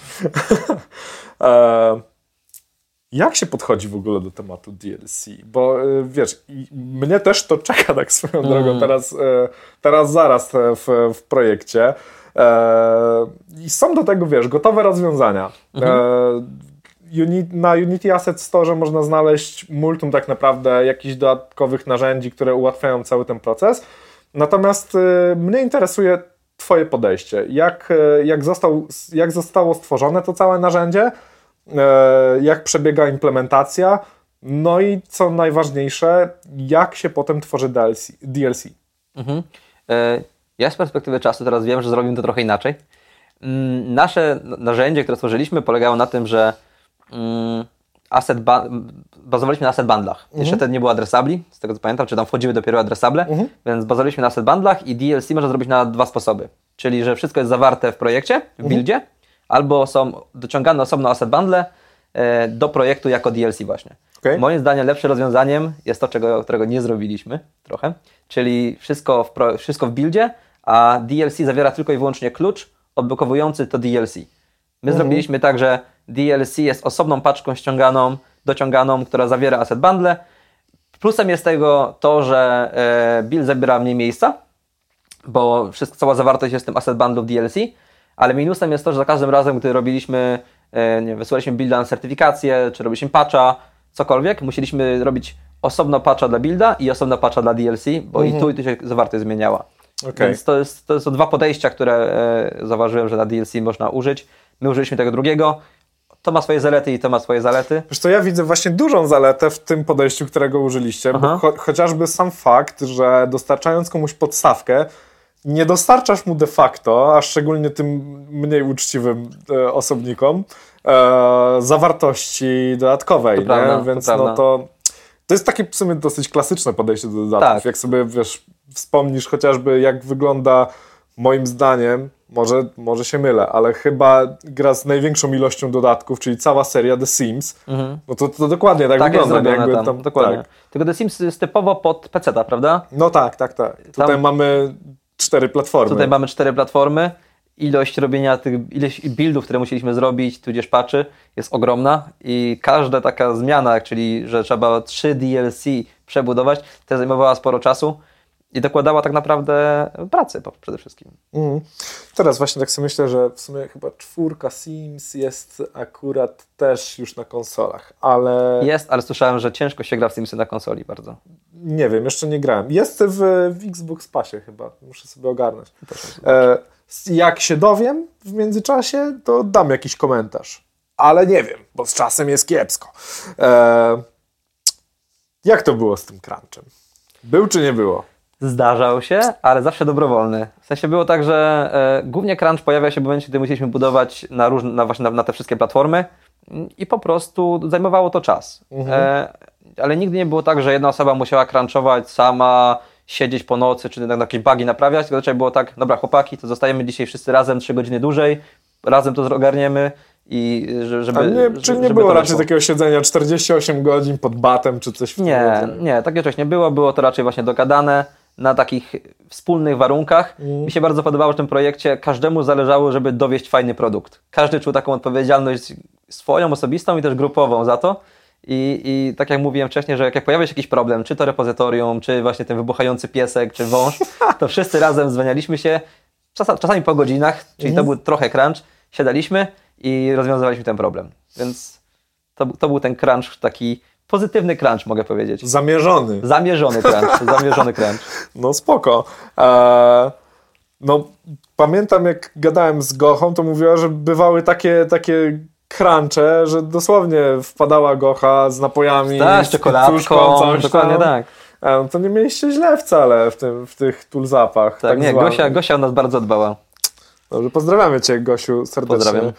e, jak się podchodzi w ogóle do tematu D L C? Bo wiesz, mnie też to czeka tak swoją drogą mm. teraz, teraz zaraz w, w projekcie. E, I są do tego, wiesz, gotowe rozwiązania. Mhm. E, na Unity Asset Store można znaleźć multum tak naprawdę jakichś dodatkowych narzędzi, które ułatwiają cały ten proces. Natomiast y, mnie interesuje twoje podejście. Jak, y, jak, został, jak zostało stworzone to całe narzędzie, y, jak przebiega implementacja, no i co najważniejsze, jak się potem tworzy D L C. D L C. Mhm. Y, ja z perspektywy czasu teraz wiem, że zrobimy to trochę inaczej. Nasze narzędzie, które stworzyliśmy, polegało na tym, że Asset ba- bazowaliśmy na asset bundlach. Mhm. Jeszcze wtedy nie było adresabli, z tego co pamiętam, czy tam wchodziły dopiero adresable, mhm. więc bazowaliśmy na asset bundlach i D L C można zrobić na dwa sposoby. Czyli, że wszystko jest zawarte w projekcie, w buildzie, mhm. albo są dociągane osobno asset bundle e, do projektu jako D L C właśnie. Okay. Moim zdaniem lepszym rozwiązaniem jest to, czego, którego nie zrobiliśmy trochę, czyli wszystko w, pro- wszystko w buildzie, a D L C zawiera tylko i wyłącznie klucz odblokowujący to D L C. My mhm. zrobiliśmy tak, że D L C jest osobną paczką ściąganą, dociąganą, która zawiera asset bundle. Plusem jest tego to, że build zabiera mniej miejsca, bo wszystko, cała zawartość jest w tym asset bundle w D L C, ale minusem jest to, że za każdym razem, gdy robiliśmy, nie wiem, wysyłaliśmy builda na certyfikację, czy robiliśmy patcha, cokolwiek, musieliśmy robić osobno patcha dla builda i osobno patcha dla D L C, bo mhm. i tu i tu się zawartość zmieniała. Okay. Więc to, jest, to są dwa podejścia, które zauważyłem, że na D L C można użyć. My użyliśmy tego drugiego. To ma swoje zalety i to ma swoje zalety. Wiesz co, ja widzę właśnie dużą zaletę w tym podejściu, którego użyliście, bo cho- chociażby sam fakt, że dostarczając komuś podstawkę, nie dostarczasz mu de facto, a szczególnie tym mniej uczciwym e, osobnikom, e, zawartości dodatkowej, to prawda, nie? Więc to no to, to jest takie w sumie dosyć klasyczne podejście do dodatków. Tak. Jak sobie, wiesz, wspomnisz chociażby, jak wygląda, moim zdaniem, może, może się mylę, ale chyba gra z największą ilością dodatków, czyli cała seria The Sims, mhm. no to, to dokładnie tak, tak wygląda. Jest jakby tam, tam, dokładnie. Tak. Tylko The Sims jest typowo pod peceta, prawda? No tak, tak, tak. Tutaj tam... mamy... Cztery platformy. Tutaj mamy cztery platformy. Ilość robienia tych, ilość buildów, które musieliśmy zrobić, tudzież patchy, jest ogromna i każda taka zmiana, czyli że trzeba trzy D L C przebudować, to zajmowała sporo czasu i dokładała tak naprawdę pracy przede wszystkim. Mm. Teraz właśnie tak sobie myślę, że w sumie chyba czwórka Sims jest akurat też już na konsolach, ale... Jest, ale słyszałem, że ciężko się gra w Simsy na konsoli bardzo. Nie wiem, jeszcze nie grałem. Jest w, w Xbox Passie chyba, muszę sobie ogarnąć. E, jak się dowiem w międzyczasie, to dam jakiś komentarz, ale nie wiem, bo z czasem jest kiepsko. E, jak to było z tym crunchem? Był czy nie było? Zdarzał się, ale zawsze dobrowolny. W sensie było tak, że e, głównie crunch pojawia się w momencie, gdy musieliśmy budować na, różne, na, właśnie na, na te wszystkie platformy i po prostu zajmowało to czas. Mhm. E, ale nigdy nie było tak, że jedna osoba musiała crunchować sama, siedzieć po nocy, czy na jakieś bugi naprawiać, tylko raczej było tak, dobra chłopaki, to zostajemy dzisiaj wszyscy razem trzy godziny dłużej, razem to ogarniemy. I żeby, A nie, czy nie było raczej takiego siedzenia czterdzieści osiem godzin pod batem, czy coś w tym Nie, rodzaju. Nie, takie coś nie było, było to raczej właśnie dogadane na takich wspólnych warunkach. Mm. Mi się bardzo podobało w tym projekcie, każdemu zależało, żeby dowieść fajny produkt. Każdy czuł taką odpowiedzialność swoją, osobistą i też grupową za to. I, i tak jak mówiłem wcześniej, że jak, jak pojawia się jakiś problem, czy to repozytorium, czy właśnie ten wybuchający piesek, czy wąż, to wszyscy razem dzwonialiśmy się, czas, czasami po godzinach, czyli mm. to był trochę crunch, siadaliśmy i rozwiązywaliśmy ten problem. Więc to, to był ten crunch taki... Pozytywny crunch, mogę powiedzieć. Zamierzony. Zamierzony crunch. Zamierzony crunch. No spoko. Eee, no pamiętam, jak gadałem z Gochą, to mówiła, że bywały takie, takie crunche, że dosłownie wpadała Gocha z napojami, tak, z czekoladką, coś dokładnie tam. Tak. Eee, to nie mieliście źle wcale w, tym, w tych toolzapach. Tak, tak nie, Gosia, Gosia o nas bardzo dbała. Dobrze, pozdrawiamy Cię, Gosiu, serdecznie. Pozdrawiam.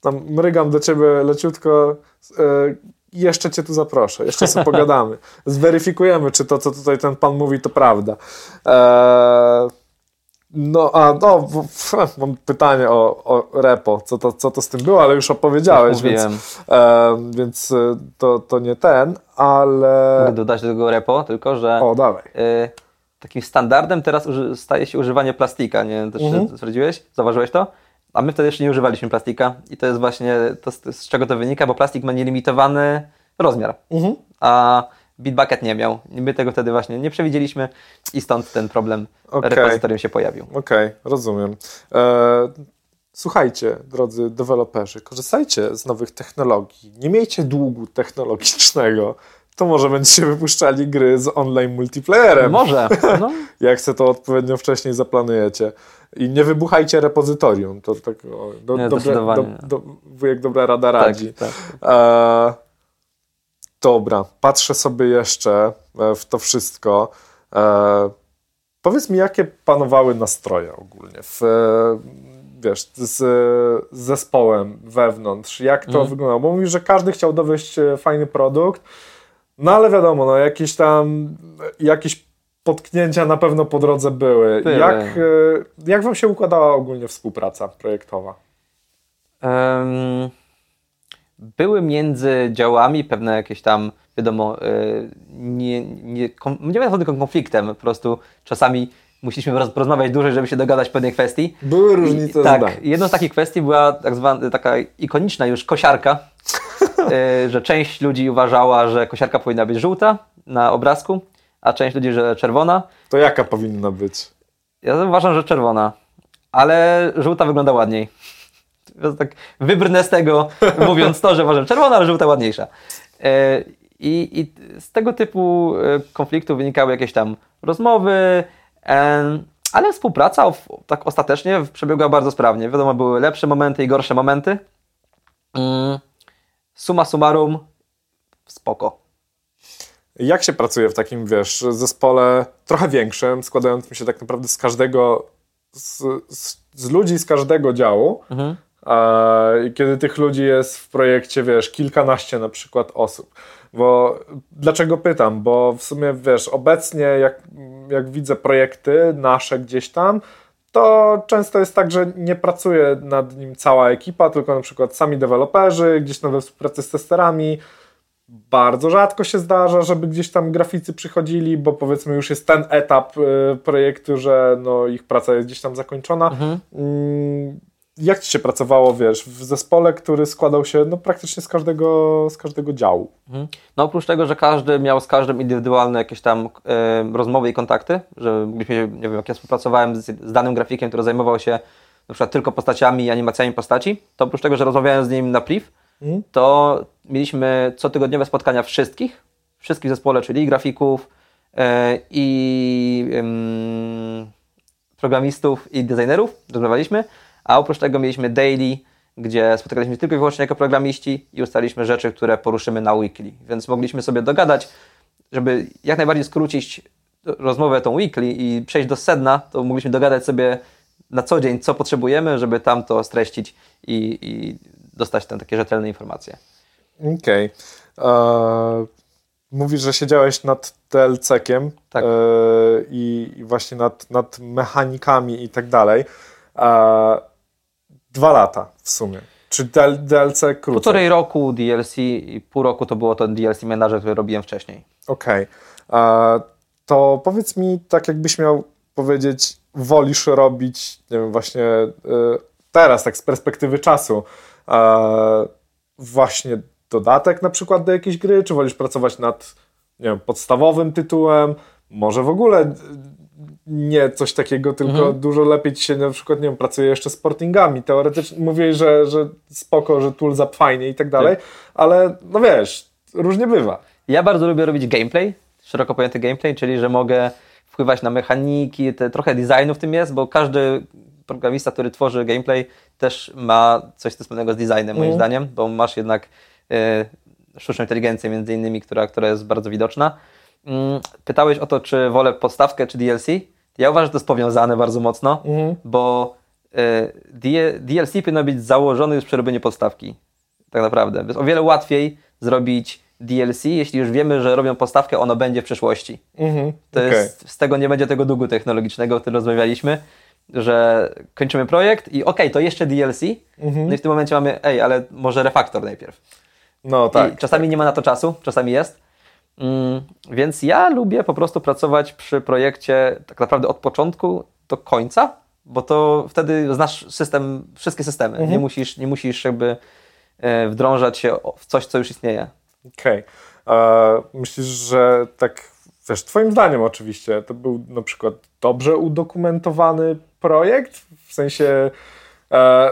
Tam mrygam do Ciebie leciutko... Eee, Jeszcze Cię tu zaproszę, jeszcze sobie pogadamy. Zweryfikujemy, czy to, co tutaj ten pan mówi, to prawda. Eee, no, a no, mam pytanie o, o repo, co to, co to z tym było, ale już opowiedziałeś, już więc, e, więc to, to nie ten, ale... Mogę dodać do tego repo, tylko że... O, dawaj. Y, takim standardem teraz uży- staje się używanie plastika, nie wiem, mhm. stwierdziłeś? Zauważyłeś to? A my wtedy jeszcze nie używaliśmy plastika i to jest właśnie to, z czego to wynika, bo plastik ma nielimitowany rozmiar, mhm. a Bitbucket nie miał. My tego wtedy właśnie nie przewidzieliśmy i stąd ten problem okay. repozytorium się pojawił. Okej, okay, rozumiem. Eee, słuchajcie, drodzy deweloperzy, korzystajcie z nowych technologii. Nie miejcie długu technologicznego. To może będziecie wypuszczali gry z online multiplayerem. Może. No. Jak se to odpowiednio wcześniej zaplanujecie. I nie wybuchajcie repozytorium. To tak o, do, nie, dobre, do, do, wujek dobra rada tak, radzi. Tak. E, dobra, patrzę sobie jeszcze w to wszystko. E, powiedz mi, jakie panowały nastroje ogólnie w, wiesz, z zespołem wewnątrz. Jak to mhm. wyglądało? Bo mówisz, że każdy chciał dowieść fajny produkt. No ale wiadomo, no jakieś tam, jakieś potknięcia na pewno po drodze były. Jak, jak Wam się układała ogólnie współpraca projektowa? Um, były między działami pewne jakieś tam, wiadomo, nie, nie, nie byłem tylko konfliktem, po prostu czasami musieliśmy porozmawiać dłużej, żeby się dogadać w pewnej kwestii. Były różnice. I, tak, zdań. Jedną z takich kwestii była tak zwana taka ikoniczna już kosiarka, że część ludzi uważała, że kosiarka powinna być żółta na obrazku, a część ludzi, że czerwona. To jaka powinna być? Ja uważam, że czerwona, ale żółta wygląda ładniej. Tak wybrnę z tego, mówiąc to, że uważam czerwona, ale żółta ładniejsza. I, i z tego typu konfliktów wynikały jakieś tam rozmowy, ale współpraca tak ostatecznie przebiegła bardzo sprawnie. Wiadomo, były lepsze momenty i gorsze momenty. Summa summarum, spoko. Jak się pracuje w takim, wiesz, zespole trochę większym, składającym się tak naprawdę z każdego z, z, z ludzi z każdego działu. Mhm. A, kiedy tych ludzi jest w projekcie, wiesz, kilkanaście na przykład osób. Bo dlaczego pytam? Bo w sumie, wiesz, obecnie jak, jak widzę projekty nasze gdzieś tam, to często jest tak, że nie pracuje nad nim cała ekipa, tylko na przykład sami deweloperzy, gdzieś tam we współpracy z testerami. Bardzo rzadko się zdarza, żeby gdzieś tam graficy przychodzili, bo powiedzmy już jest ten etap y, projektu, że no, ich praca jest gdzieś tam zakończona. Mhm. Y, jak ci się pracowało, wiesz, w zespole, który składał się no, praktycznie z każdego, z każdego działu? Mhm. No oprócz tego, że każdy miał z każdym indywidualne jakieś tam y, rozmowy i kontakty, że gdybyśmy, nie wiem, jak ja współpracowałem z, z danym grafikiem, który zajmował się na przykład tylko postaciami i animacjami postaci, to oprócz tego, że rozmawiałem z nim na priv, to mieliśmy cotygodniowe spotkania wszystkich, wszystkich w zespole, czyli grafików yy, i yy, programistów i designerów, rozmawialiśmy, a oprócz tego mieliśmy daily, gdzie spotykaliśmy się tylko i wyłącznie jako programiści i ustaliliśmy rzeczy, które poruszymy na weekly, więc mogliśmy sobie dogadać, żeby jak najbardziej skrócić rozmowę tą weekly i przejść do sedna, to mogliśmy dogadać sobie na co dzień, co potrzebujemy, żeby tam to streścić i, i dostać tam takie rzetelne informacje. Okej. Okay. Mówisz, że siedziałeś nad T L C-kiem tak. Eee, i, i właśnie nad, nad mechanikami i tak dalej. Eee, dwa lata w sumie. Czy D L C krócej? Półtorej roku D L C i pół roku to było to D L C Manager, który robiłem wcześniej. Okej. Okay. Eee, to powiedz mi, tak jakbyś miał powiedzieć, wolisz robić, nie wiem, właśnie e, teraz, tak z perspektywy czasu, Eee, właśnie dodatek na przykład do jakiejś gry, czy wolisz pracować nad, nie wiem, podstawowym tytułem, może w ogóle nie coś takiego, tylko mhm. dużo lepiej ci się na przykład, nie wiem, pracuje jeszcze z portingami, teoretycznie mówię, że, że spoko, że ToolZap fajnie i tak dalej, ale no wiesz, różnie bywa. Ja bardzo lubię robić gameplay, szeroko pojęty gameplay, czyli że mogę wpływać na mechaniki, te, trochę designu w tym jest, bo każdy programista, który tworzy gameplay, też ma coś wspólnego z designem, moim mm. zdaniem, bo masz jednak y, sztuczną inteligencję między innymi, która, która jest bardzo widoczna. Mm, pytałeś o to, czy wolę podstawkę, czy D L C. Ja uważam, że to jest powiązane bardzo mocno, mm. bo y, D L C powinno być założone już przy robieniu podstawki. Tak naprawdę. Jest o wiele łatwiej zrobić D L C, jeśli już wiemy, że robią podstawkę, ono będzie w przyszłości. Mm-hmm. To okay. jest, z tego nie będzie tego długu technologicznego, o którym rozmawialiśmy, że kończymy projekt i okej, okay, to jeszcze D L C, mhm. no i w tym momencie mamy, ej, ale może refaktor najpierw. No tak. I czasami tak. nie ma na to czasu, czasami jest. Mm, więc ja lubię po prostu pracować przy projekcie tak naprawdę od początku do końca, bo to wtedy znasz system, wszystkie systemy. Mhm. Nie musisz, nie musisz jakby wdrążać się w coś, co już istnieje. Okej. Okay. Myślisz, że tak, wiesz, twoim zdaniem oczywiście, to był na przykład dobrze udokumentowany projekt, w sensie e,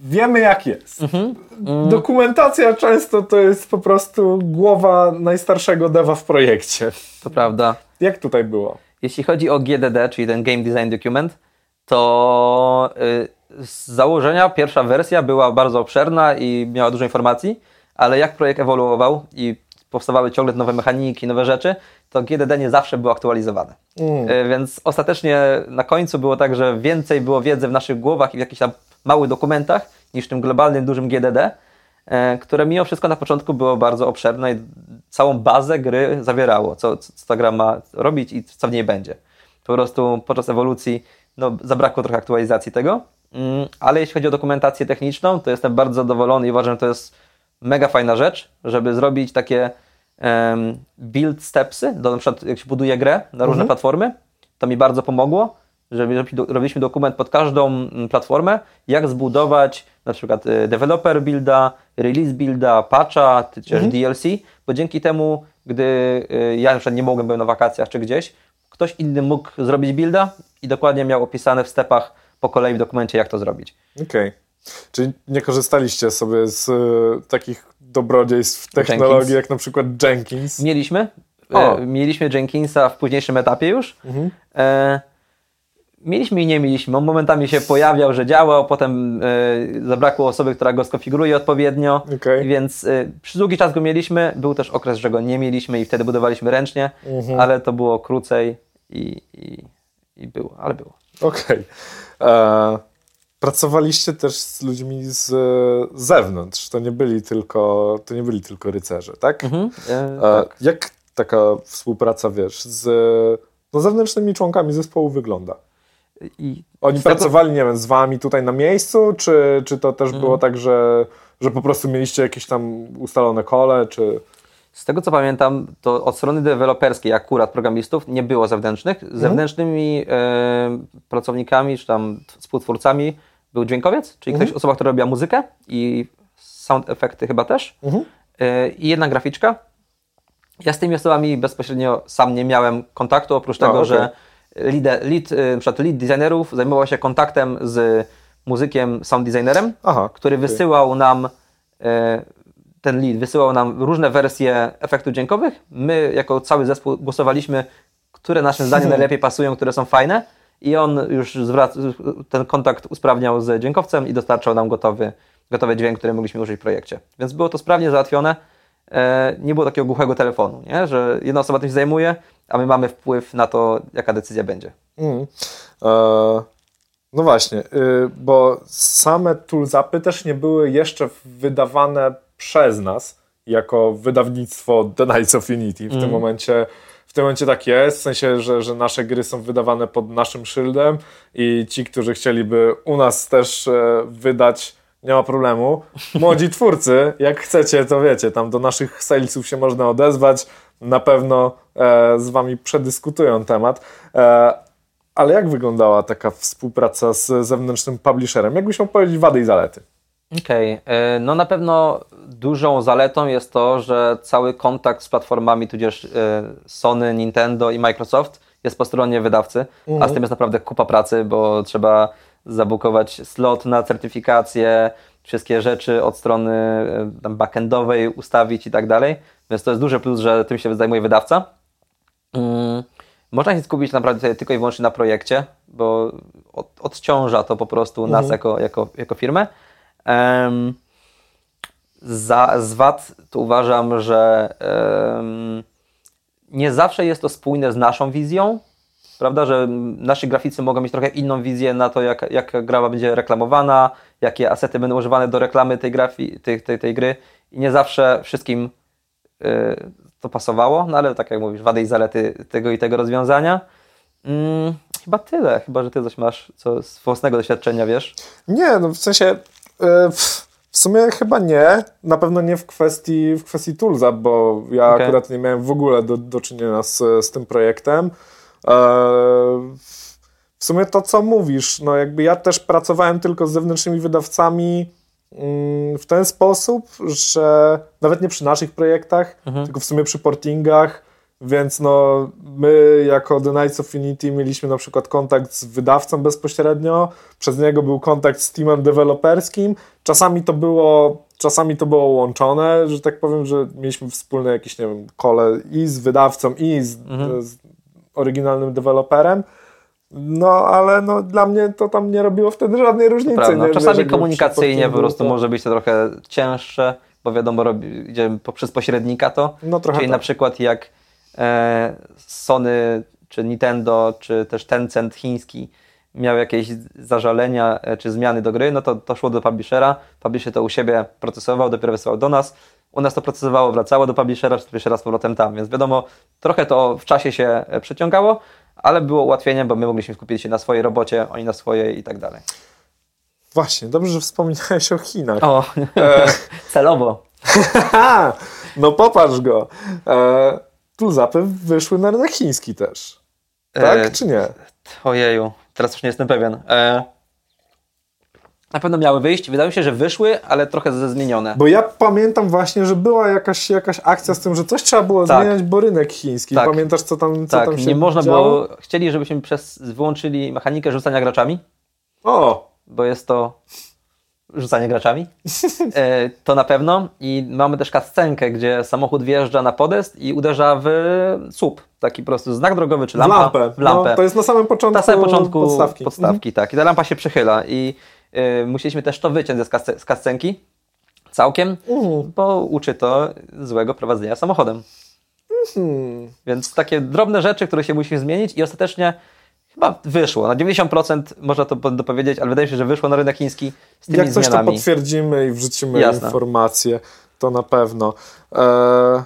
wiemy jak jest. Mm-hmm. Mm. Dokumentacja często to jest po prostu głowa najstarszego dewa w projekcie. To prawda. Jak tutaj było? Jeśli chodzi o G D D, czyli ten Game Design Document, to y, z założenia pierwsza wersja była bardzo obszerna i miała dużo informacji, ale jak projekt ewoluował i powstawały ciągle nowe mechaniki, nowe rzeczy, to G D D nie zawsze było aktualizowane. Mm. Więc ostatecznie na końcu było tak, że więcej było wiedzy w naszych głowach i w jakichś tam małych dokumentach niż w tym globalnym, dużym G D D, które mimo wszystko na początku było bardzo obszerne i całą bazę gry zawierało, co, co ta gra ma robić i co w niej będzie. Po prostu podczas ewolucji no, zabrakło trochę aktualizacji tego, ale jeśli chodzi o dokumentację techniczną, to jestem bardzo zadowolony i uważam, że to jest mega fajna rzecz, żeby zrobić takie build stepsy, do, na przykład jak się buduje grę na różne mhm. platformy, to mi bardzo pomogło, żeby robiliśmy dokument pod każdą platformę, jak zbudować na przykład developer builda, release builda, patcha, czy też mhm. D L C, bo dzięki temu, gdy ja na przykład nie mogłem, byłem na wakacjach czy gdzieś, ktoś inny mógł zrobić builda i dokładnie miał opisane w stepach po kolei w dokumencie, jak to zrobić. Okej. Okay. Czyli nie korzystaliście sobie z y, takich dobrodziejstw technologii Jenkins. Jak na przykład Jenkins? Mieliśmy. O. E, mieliśmy Jenkinsa w późniejszym etapie już. Mhm. E, mieliśmy i nie mieliśmy. On momentami się pojawiał, że działał, potem e, zabrakło osoby, która go skonfiguruje odpowiednio. Okay. Więc e, przez długi czas go mieliśmy. Był też okres, że go nie mieliśmy i wtedy budowaliśmy ręcznie, mhm. ale to było krócej i, i, i było, ale było. Okej. Okay. Pracowaliście też z ludźmi z zewnątrz. To nie byli tylko, to nie byli tylko rycerze, tak? Mhm, e, tak. Jak taka współpraca, wiesz, z no, zewnętrznymi członkami zespołu wygląda? I Oni tego... pracowali, nie wiem, z wami tutaj na miejscu, czy, czy to też mhm. było tak, że, że po prostu mieliście jakieś tam ustalone kole, czy... Z tego co pamiętam, to od strony deweloperskiej akurat programistów nie było zewnętrznych. Zewnętrznymi mm. y, pracownikami czy tam współtwórcami był dźwiękowiec, czyli mm. ktoś, osoba, która robiła muzykę i sound efekty chyba też. Mm. Y, I jedna graficzka. Ja z tymi osobami bezpośrednio sam nie miałem kontaktu, oprócz no, tego, okay. że lead, lead, na przykład lead designerów zajmował się kontaktem z muzykiem, sound designerem, Aha, który okay. wysyłał nam... Y, ten lead wysyłał nam różne wersje efektów dźwiękowych. My jako cały zespół głosowaliśmy, które naszym zdaniem najlepiej pasują, które są fajne i on już zwrac- ten kontakt usprawniał z dźwiękowcem i dostarczał nam gotowy, gotowy dźwięk, który mogliśmy użyć w projekcie. Więc było to sprawnie załatwione. Nie było takiego głuchego telefonu, nie? Że jedna osoba tym się zajmuje, a my mamy wpływ na to, jaka decyzja będzie. Mm. Uh... No właśnie, bo same toolzapy też nie były jeszcze wydawane przez nas jako wydawnictwo The Knights of Unity. W mm. tym momencie w tym momencie tak jest, w sensie, że, że nasze gry są wydawane pod naszym szyldem i ci, którzy chcieliby u nas też wydać, nie ma problemu. Młodzi twórcy, jak chcecie, to wiecie, tam do naszych salesów się można odezwać, na pewno z wami przedyskutują temat. Ale jak wyglądała taka współpraca z zewnętrznym publisherem? Jakbyś mógł powiedzieć wady i zalety? Okej, okay. No na pewno dużą zaletą jest to, że cały kontakt z platformami, tudzież Sony, Nintendo i Microsoft jest po stronie wydawcy, mhm. a z tym jest naprawdę kupa pracy, bo trzeba zabukować slot na certyfikację, wszystkie rzeczy od strony backendowej ustawić i tak dalej, więc to jest duży plus, że tym się zajmuje wydawca. Mm. Można się skupić naprawdę tylko i wyłącznie na projekcie, bo od, odciąża to po prostu nas mhm. jako, jako, jako firmę. Um, za, z wad to uważam, że um, nie zawsze jest to spójne z naszą wizją, prawda, że nasi graficy mogą mieć trochę inną wizję na to, jak, jak gra będzie reklamowana, jakie asety będą używane do reklamy tej, grafi, tej, tej, tej gry i nie zawsze wszystkim y, to pasowało, no ale tak jak mówisz, wady i zalety tego i tego rozwiązania. Hmm, chyba tyle, chyba że ty coś masz co z własnego doświadczenia, wiesz? Nie, no w sensie w sumie chyba nie, na pewno nie w kwestii, w kwestii toolzap, bo ja okay. akurat nie miałem w ogóle do, do czynienia z, z tym projektem. W sumie to, co mówisz, no jakby ja też pracowałem tylko z zewnętrznymi wydawcami w ten sposób, że nawet nie przy naszych projektach, mhm. tylko w sumie przy portingach, więc no my jako The Knights of Unity mieliśmy na przykład kontakt z wydawcą bezpośrednio, przez niego był kontakt z teamem deweloperskim, czasami to było, czasami to było łączone, że tak powiem, że mieliśmy wspólne jakieś, nie wiem, kole i z wydawcą, i z, mhm. z oryginalnym deweloperem. No, ale no, dla mnie to tam nie robiło wtedy żadnej różnicy. Prawda, nie, czasami komunikacyjnie po prostu to... może być to trochę cięższe, bo wiadomo, robi, idziemy poprzez pośrednika to. No, trochę Czyli tak. na przykład jak e, Sony, czy Nintendo, czy też Tencent chiński miał jakieś zażalenia e, czy zmiany do gry, no to, to szło do publishera, publisher to u siebie procesował, dopiero wysyłał do nas. U nas to procesowało, wracało do publishera, czy jeszcze raz z powrotem tam, więc wiadomo, trochę to w czasie się przeciągało, ale było ułatwieniem, bo my mogliśmy skupić się na swojej robocie, oni na swojej i tak dalej. Właśnie, dobrze, że wspominałeś o Chinach. O, e... celowo. No popatrz go. E... Toolzapy wyszły na rynek chiński też. Tak, e... czy nie? Ojeju, teraz już nie jestem pewien. E... Na pewno miały wyjść. Wydaje mi się, że wyszły, ale trochę zmienione. Bo ja pamiętam właśnie, że była jakaś, jakaś akcja z tym, że coś trzeba było tak. zmieniać, bo rynek chiński. Tak. Pamiętasz, co tam, co tak. tam się nie można działo? Było... Chcieli, żebyśmy przez... wyłączyli mechanikę rzucania graczami. O! Bo jest to rzucanie graczami. e, to na pewno. I mamy też cutscenkę, gdzie samochód wjeżdża na podest i uderza w słup. Taki po prostu znak drogowy, czy lampa. W lampę. W lampę. No, to jest na samym początku, na samym początku podstawki. podstawki mhm. tak. I ta lampa się przychyla. I musieliśmy też to wyciąć z kascenki całkiem, mm. bo uczy to złego prowadzenia samochodem. Mm. Więc takie drobne rzeczy, które się musimy zmienić i ostatecznie Chyba wyszło. Na dziewięćdziesiąt procent można to dopowiedzieć, ale wydaje mi się, że wyszło na rynek chiński z tymi Jak zmianami. Jak coś to potwierdzimy i wrzucimy Jasne. informacje, to na pewno. Eee,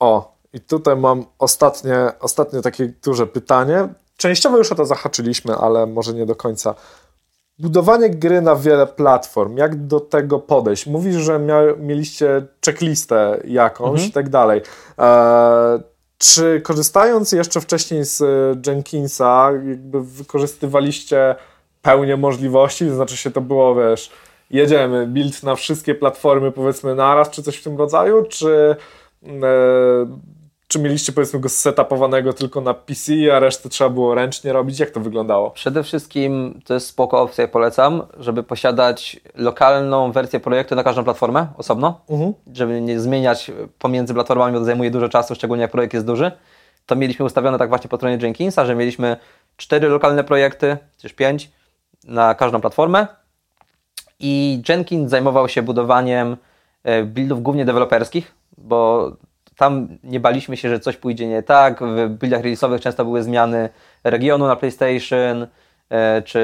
o, i tutaj mam ostatnie, ostatnie takie duże pytanie. Częściowo już o to zahaczyliśmy, ale może nie do końca. Budowanie gry na wiele platform. Jak do tego podejść? Mówisz, że mia- mieliście checklistę jakąś mhm. i tak dalej. Eee, Czy korzystając jeszcze wcześniej z Jenkinsa, jakby wykorzystywaliście pełnię możliwości? To znaczy się to było, wiesz, jedziemy, build na wszystkie platformy, powiedzmy naraz, czy coś w tym rodzaju? Czy, e, czy mieliście, powiedzmy, go setupowanego tylko na P C, a resztę trzeba było ręcznie robić? Jak to wyglądało? Przede wszystkim to jest spoko opcja, ja polecam, żeby posiadać lokalną wersję projektu na każdą platformę osobno, mhm. żeby nie zmieniać pomiędzy platformami, bo to zajmuje dużo czasu, szczególnie jak projekt jest duży. To mieliśmy ustawione tak właśnie po stronie Jenkinsa, że mieliśmy cztery lokalne projekty, czy pięć, na każdą platformę i Jenkins zajmował się budowaniem buildów głównie deweloperskich, bo tam nie baliśmy się, że coś pójdzie nie tak. W buildach release'owych często były zmiany regionu na PlayStation, czy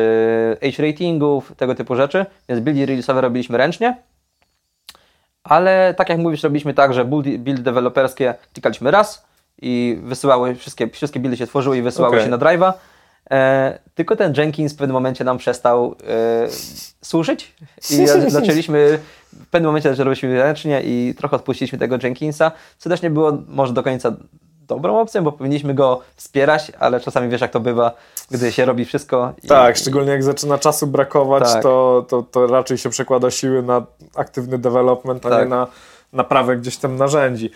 age ratingów, tego typu rzeczy, więc buildy release'owe robiliśmy ręcznie. Ale tak jak mówisz, robiliśmy tak, że buildy deweloperskie klikaliśmy raz i wysyłały, wszystkie, wszystkie buildy się tworzyły i wysyłały okay. się na drive'a. E, tylko ten Jenkins w pewnym momencie nam przestał e, służyć i zaczęliśmy, w pewnym momencie zaczęliśmy ręcznie i trochę odpuściliśmy tego Jenkinsa, co też nie było może do końca dobrą opcją, bo powinniśmy go wspierać, ale czasami wiesz jak to bywa, gdy się robi wszystko. I, tak, szczególnie jak zaczyna czasu brakować, tak. to, to, to raczej się przekłada siły na aktywny development, a tak. nie na naprawę gdzieś tam narzędzi.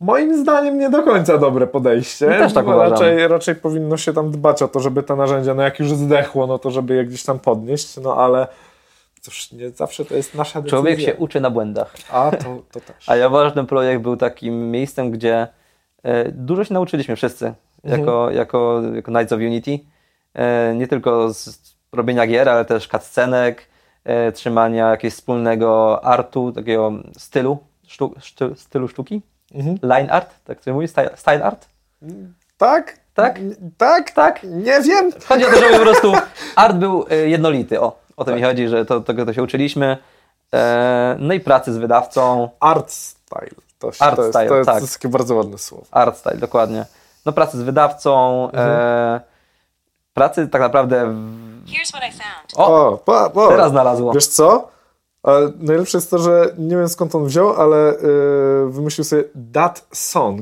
Moim zdaniem nie do końca dobre podejście. Ja też tak uważam. Raczej, raczej powinno się tam dbać o to, żeby te narzędzia, no jak już zdechło, no to żeby je gdzieś tam podnieść, no ale cóż, nie zawsze to jest nasza decyzja. Człowiek się uczy na błędach. A, to, to też. A ja ważny projekt był takim miejscem, gdzie y, dużo się nauczyliśmy wszyscy, jako, mhm. jako, jako Knights of Unity. Y, nie tylko z robienia gier, ale też cutscenek, y, trzymania jakiegoś wspólnego artu, takiego stylu, sztu, sztu, stylu sztuki. Mhm. Line art, tak to się mówi? Style, style art? Tak, tak, tak, tak, nie wiem. Chodzi o to, że po prostu art był jednolity, o, o to tak. mi chodzi, że to, to, to się uczyliśmy. E, no i pracy z wydawcą. Art style, to, się, art to, jest, style, to jest, tak. jest takie bardzo ładne słowo. Art style, dokładnie. No pracy z wydawcą, mhm. e, pracy tak naprawdę... W... Here's what I found. O, o, o, o, teraz znalazło. Wiesz co? Ale najlepsze jest to, że nie wiem skąd on wziął, ale yy, wymyślił sobie that song.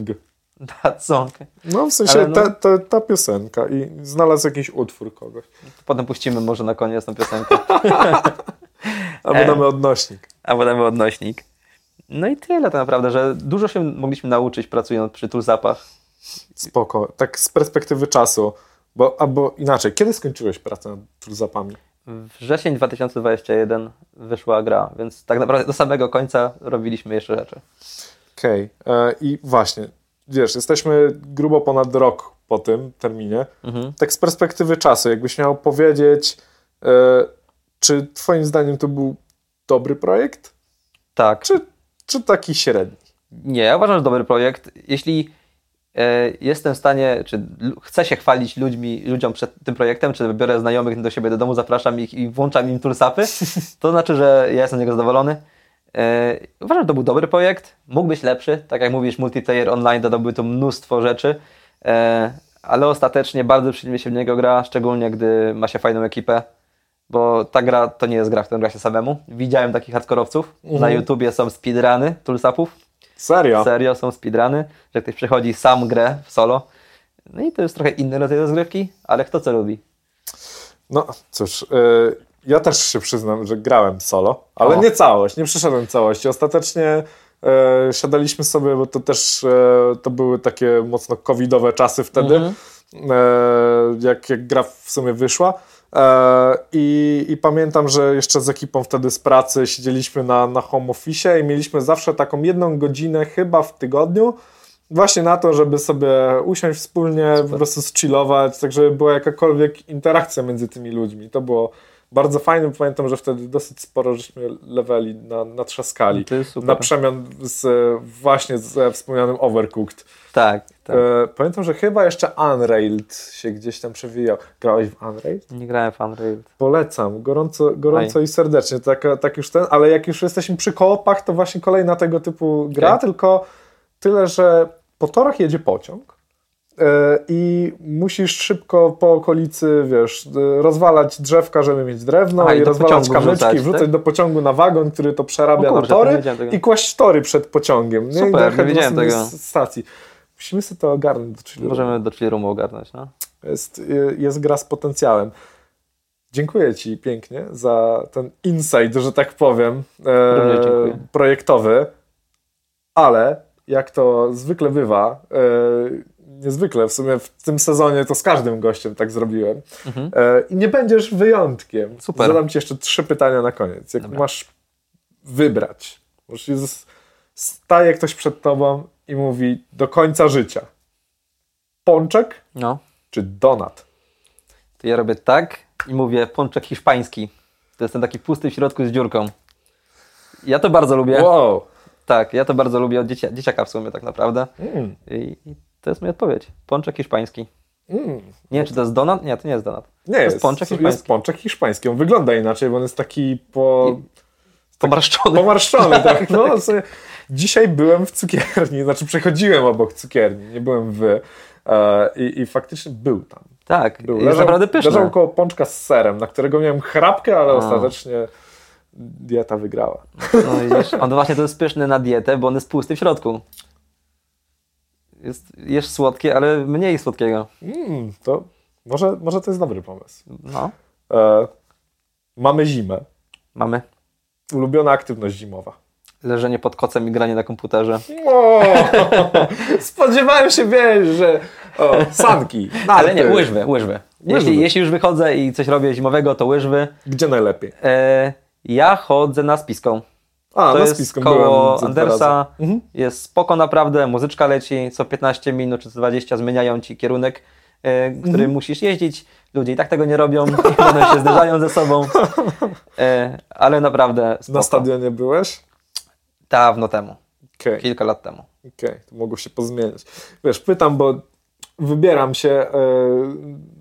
That song. No w sensie no, ta, ta, ta piosenka i znalazł jakiś utwór kogoś. Potem puścimy może na koniec tą piosenkę. Albo damy odnośnik. Albo damy odnośnik. No i tyle tak naprawdę, że dużo się mogliśmy nauczyć pracując przy ToolZapach. Spoko. Tak z perspektywy czasu. Bo, albo inaczej, kiedy skończyłeś pracę nad ToolZapami? Wrzesień dwa tysiące dwudziesty pierwszy wyszła gra, więc tak naprawdę do samego końca robiliśmy jeszcze rzeczy. Okej, okay. I właśnie, wiesz, jesteśmy grubo ponad rok po tym terminie. Mhm. Tak z perspektywy czasu, jakbyś miał powiedzieć, e, czy twoim zdaniem to był dobry projekt? Tak. Czy, czy taki średni? Nie, ja uważam, że dobry projekt. Jeśli jestem w stanie, czy chcę się chwalić ludźmi, ludziom przed tym projektem, czy biorę znajomych do siebie do domu, zapraszam ich i włączam im ToolZapy, to znaczy, że ja jestem z niego zadowolony. Uważam, że to był dobry projekt, mógł być lepszy, tak jak mówisz, multiplayer online dodałby tu mnóstwo rzeczy, ale ostatecznie bardzo przyjemnie się w niego gra, szczególnie gdy ma się fajną ekipę, bo ta gra to nie jest gra, w którą gra się samemu. Widziałem takich hardkorowców, mhm. na YouTubie są speedruny ToolZapów. Serio? Serio, są speedruny, że ktoś przechodzi sam grę w solo. No i to jest trochę inny rodzaj rozgrywki, ale kto co lubi? No cóż, yy, ja też się przyznam, że grałem solo, ale o. nie całość, nie przeszedłem całości. Ostatecznie yy, siadaliśmy sobie, bo to też yy, to były takie mocno covidowe czasy wtedy, mm-hmm. yy, jak, jak gra w sumie wyszła. I, I pamiętam, że jeszcze z ekipą wtedy z pracy siedzieliśmy na, na home office i mieliśmy zawsze taką jedną godzinę chyba w tygodniu właśnie na to, żeby sobie usiąść wspólnie, Super. po prostu zchillować, tak żeby była jakakolwiek interakcja między tymi ludźmi. To było bardzo fajny. Pamiętam, że wtedy dosyć sporo żeśmy leveli na, natrzaskali. No na przemian z, właśnie ze wspomnianym Overcooked. Tak, tak. E, pamiętam, że chyba jeszcze Unrailed się gdzieś tam przewijał. Grałeś w Unrailed? Nie grałem w Unrailed. Polecam, gorąco, gorąco i serdecznie. Tak, tak już ten, ale jak już jesteśmy przy koopach, to właśnie kolejna tego typu gra, okay. Tylko tyle, że po torach jedzie pociąg yy, i musisz szybko po okolicy, wiesz, yy, rozwalać drzewka, żeby mieć drewno. A, i, i rozwalać kamyczki, wrzucać, wrzucać tak? do pociągu na wagon, który to przerabia kurczę, na tory to i kłaść tory przed pociągiem. Nie? Super, nie widziałem tego. Z stacji. Musimy sobie to ogarnąć do chillumu. Możemy do chillrumu ogarnąć, no. Jest, jest gra z potencjałem. Dziękuję Ci pięknie za ten insight, że tak powiem, e, projektowy, ale jak to zwykle bywa, e, niezwykle w sumie w tym sezonie to z każdym gościem tak zrobiłem, mhm. e, i nie będziesz wyjątkiem. Super. Zadam Ci jeszcze trzy pytania na koniec. Jak Dobra. masz wybrać, możesz staje ktoś przed Tobą i mówi do końca życia. Pączek no. czy donat? To ja robię tak i mówię pączek hiszpański. To jest ten taki pusty w środku z dziurką. Ja to bardzo lubię. Wow. Tak, ja to bardzo lubię od dziecia- dzieciaka w sumie tak naprawdę. Mm. I, I to jest moja odpowiedź. Pączek hiszpański. Mm. Nie wiem, czy to jest donat? Nie, to nie jest donat. Nie, to jest, jest pączek hiszpański. Jest pączek hiszpański. On wygląda inaczej, bo on jest taki po... I... Tak, pomarszczony. Pomarszczony, tak. No, tak. Sobie, dzisiaj byłem w cukierni, znaczy przechodziłem obok cukierni, nie byłem w... E, i, I faktycznie był tam. Tak, był. Leżał, jest naprawdę pyszne. Leżał koło pączka z serem, na którego miałem chrapkę, ale A. ostatecznie dieta wygrała. No widzisz, on właśnie to jest pyszny na dietę, bo on jest pusty w środku. Jest, jesz słodkie, ale mniej słodkiego. Mm, to może, może to jest dobry pomysł. No. E, mamy zimę. Mamy. Ulubiona aktywność zimowa. Leżenie pod kocem i granie na komputerze. O, spodziewałem się, wiesz, że o, sanki. No, ale nie, łyżwy. łyżwy. Jeśli, łyżwy. Jeśli już wychodzę i coś robię zimowego, to łyżwy. Gdzie najlepiej? E, ja chodzę na spiską. A, to na jest spiską koło Andersa. Mhm. Jest spoko naprawdę, muzyczka leci, co piętnaście minut czy co dwadzieścia zmieniają ci kierunek, e, który mhm. musisz jeździć. Ludzie i tak tego nie robią, one się zderzają ze sobą, e, ale naprawdę spoko. Na stadionie byłeś? Dawno temu, okay. kilka lat temu. Okej, okay. To mogło się pozmieniać. Wiesz, pytam, bo wybieram się e,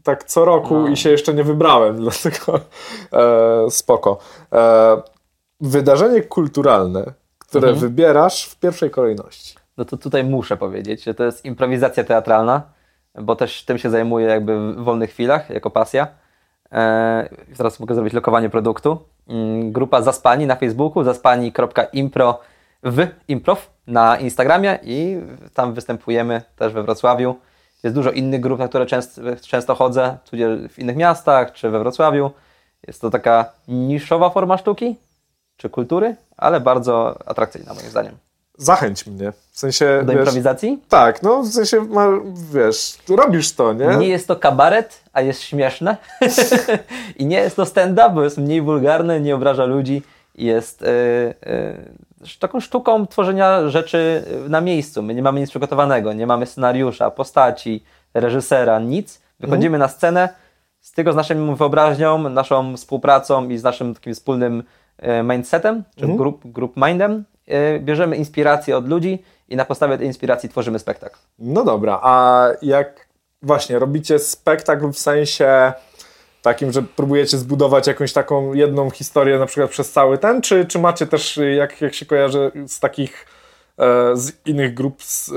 tak co roku no. i się jeszcze nie wybrałem, dlatego e, spoko. E, wydarzenie kulturalne, które mhm. wybierasz w pierwszej kolejności. No to tutaj muszę powiedzieć, że to jest improwizacja teatralna, bo też tym się zajmuję jakby w wolnych chwilach, jako pasja. Eee, teraz mogę zrobić lokowanie produktu. Mm, grupa Zaspani na Facebooku, zaspani.impro w improv na Instagramie i tam występujemy też we Wrocławiu. Jest dużo innych grup, na które często, często chodzę, tudzież w innych miastach czy we Wrocławiu. Jest to taka niszowa forma sztuki czy kultury, ale bardzo atrakcyjna moim zdaniem. Zachęć mnie. W sensie, do wiesz, improwizacji? Tak, no w sensie, wiesz, robisz to, nie? Nie jest to kabaret, a jest śmieszne. I nie jest to stand-up, bo jest mniej wulgarny, nie obraża ludzi. Jest yy, yy, taką sztuką tworzenia rzeczy na miejscu. My nie mamy nic przygotowanego, nie mamy scenariusza, postaci, reżysera, nic. Wychodzimy mm. na scenę z tego z naszą wyobraźnią, naszą współpracą i z naszym takim wspólnym yy, mindsetem, czy mm. group, group mindem. Bierzemy inspirację od ludzi i na podstawie tej inspiracji tworzymy spektakl. No dobra, a jak właśnie robicie spektakl w sensie takim, że próbujecie zbudować jakąś taką jedną historię na przykład przez cały ten, czy, czy macie też, jak, jak się kojarzy z takich, e, z innych grup z, e,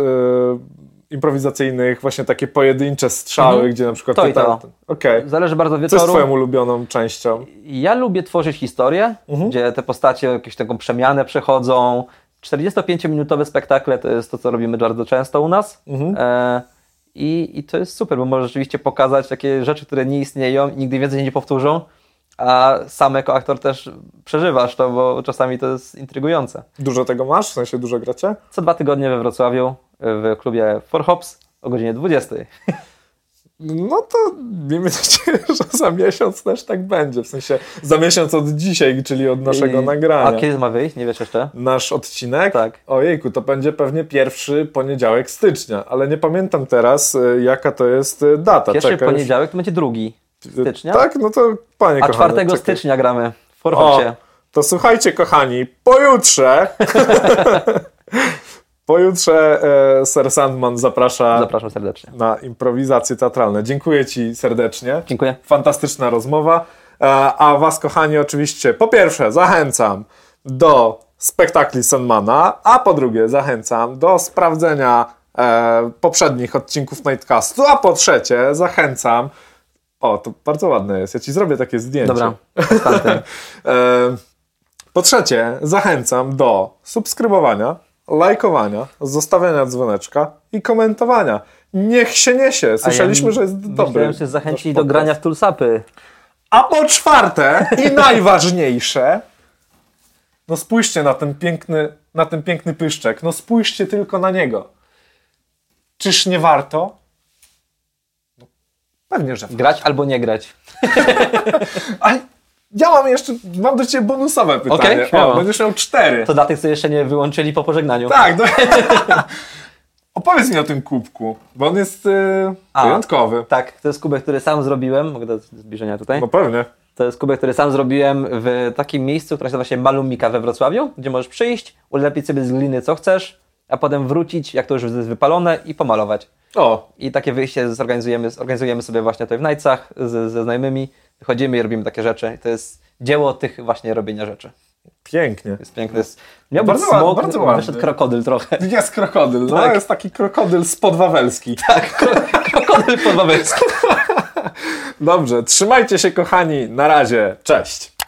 improwizacyjnych, właśnie takie pojedyncze strzały, mhm. gdzie na przykład... To i to. Okay. Zależy bardzo wieczoru. Co jest Twoją ulubioną częścią? Ja lubię tworzyć historię, mhm. gdzie te postacie jakąś taką przemianę przechodzą. czterdziestopięciominutowe spektakle to jest to, co robimy bardzo często u nas. Mhm. E, i, I to jest super, bo możesz rzeczywiście pokazać takie rzeczy, które nie istnieją i nigdy więcej nie powtórzą. A sam jako aktor też przeżywasz to, bo czasami to jest intrygujące. Dużo tego masz? W sensie dużo gracie? Co dwa tygodnie we Wrocławiu w klubie Four Hops o godzinie dwudziestej. No to miejmy nadzieję, że za miesiąc też tak będzie. W sensie za miesiąc od dzisiaj, czyli od naszego I... nagrania. A kiedy ma wyjść? Nie wiesz jeszcze? Nasz odcinek? Tak. Ojejku, to będzie pewnie pierwszy poniedziałek stycznia, ale nie pamiętam teraz, jaka to jest data. Pierwszy Czeka poniedziałek już... to będzie drugi. stycznia? Tak, no to panie kochany. A czwartego czekaj. stycznia gramy w Four Hopsie. To słuchajcie kochani, pojutrze pojutrze e, Sir Sandman zaprasza Zapraszam serdecznie. na improwizacje teatralne. Dziękuję Ci serdecznie. Dziękuję. Fantastyczna rozmowa. E, a Was kochani oczywiście po pierwsze zachęcam do spektakli Sandmana, a po drugie zachęcam do sprawdzenia e, poprzednich odcinków Nightcastu, a po trzecie zachęcam... O, to bardzo ładne jest. Ja Ci zrobię takie zdjęcie. Dobra. e, po trzecie zachęcam do subskrybowania, lajkowania, zostawiania dzwoneczka i komentowania. Niech się niesie. Słyszeliśmy, ja że jest dobry. Myślałem, że zachęcić do grania w ToolZapy. A po czwarte i najważniejsze, no spójrzcie na ten piękny, na ten piękny pyszczek. No spójrzcie tylko na niego. Czyż nie warto? No, pewnie, że warto. Grać albo nie grać. Ale ja mam jeszcze, mam do Ciebie bonusowe pytanie. Okay, o, będziesz miał cztery. To dla tych, co jeszcze nie wyłączyli po pożegnaniu. Tak. No. Opowiedz mi o tym kubku, bo on jest yy, A, wyjątkowy. Tak, to jest kubek, który sam zrobiłem. Mogę do zbliżenia tutaj? No pewnie. To jest kubek, który sam zrobiłem w takim miejscu, które nazywa się Malumika we Wrocławiu, gdzie możesz przyjść, ulepić sobie z gliny co chcesz, a potem wrócić, jak to już jest wypalone i pomalować. O. I takie wyjście zorganizujemy, zorganizujemy sobie właśnie tutaj w Najcach ze znajomymi. Chodzimy i robimy takie rzeczy. To jest dzieło tych właśnie robienia rzeczy. Pięknie. Jest piękne. Jest... Miał bardzo być smok, bardzo ładny. Wyszedł krokodyl trochę. Jest krokodyl. Tak. No, jest taki krokodyl spodwawelski. Tak, kro- krokodyl podwawelski. Dobrze, trzymajcie się kochani. Na razie. Cześć.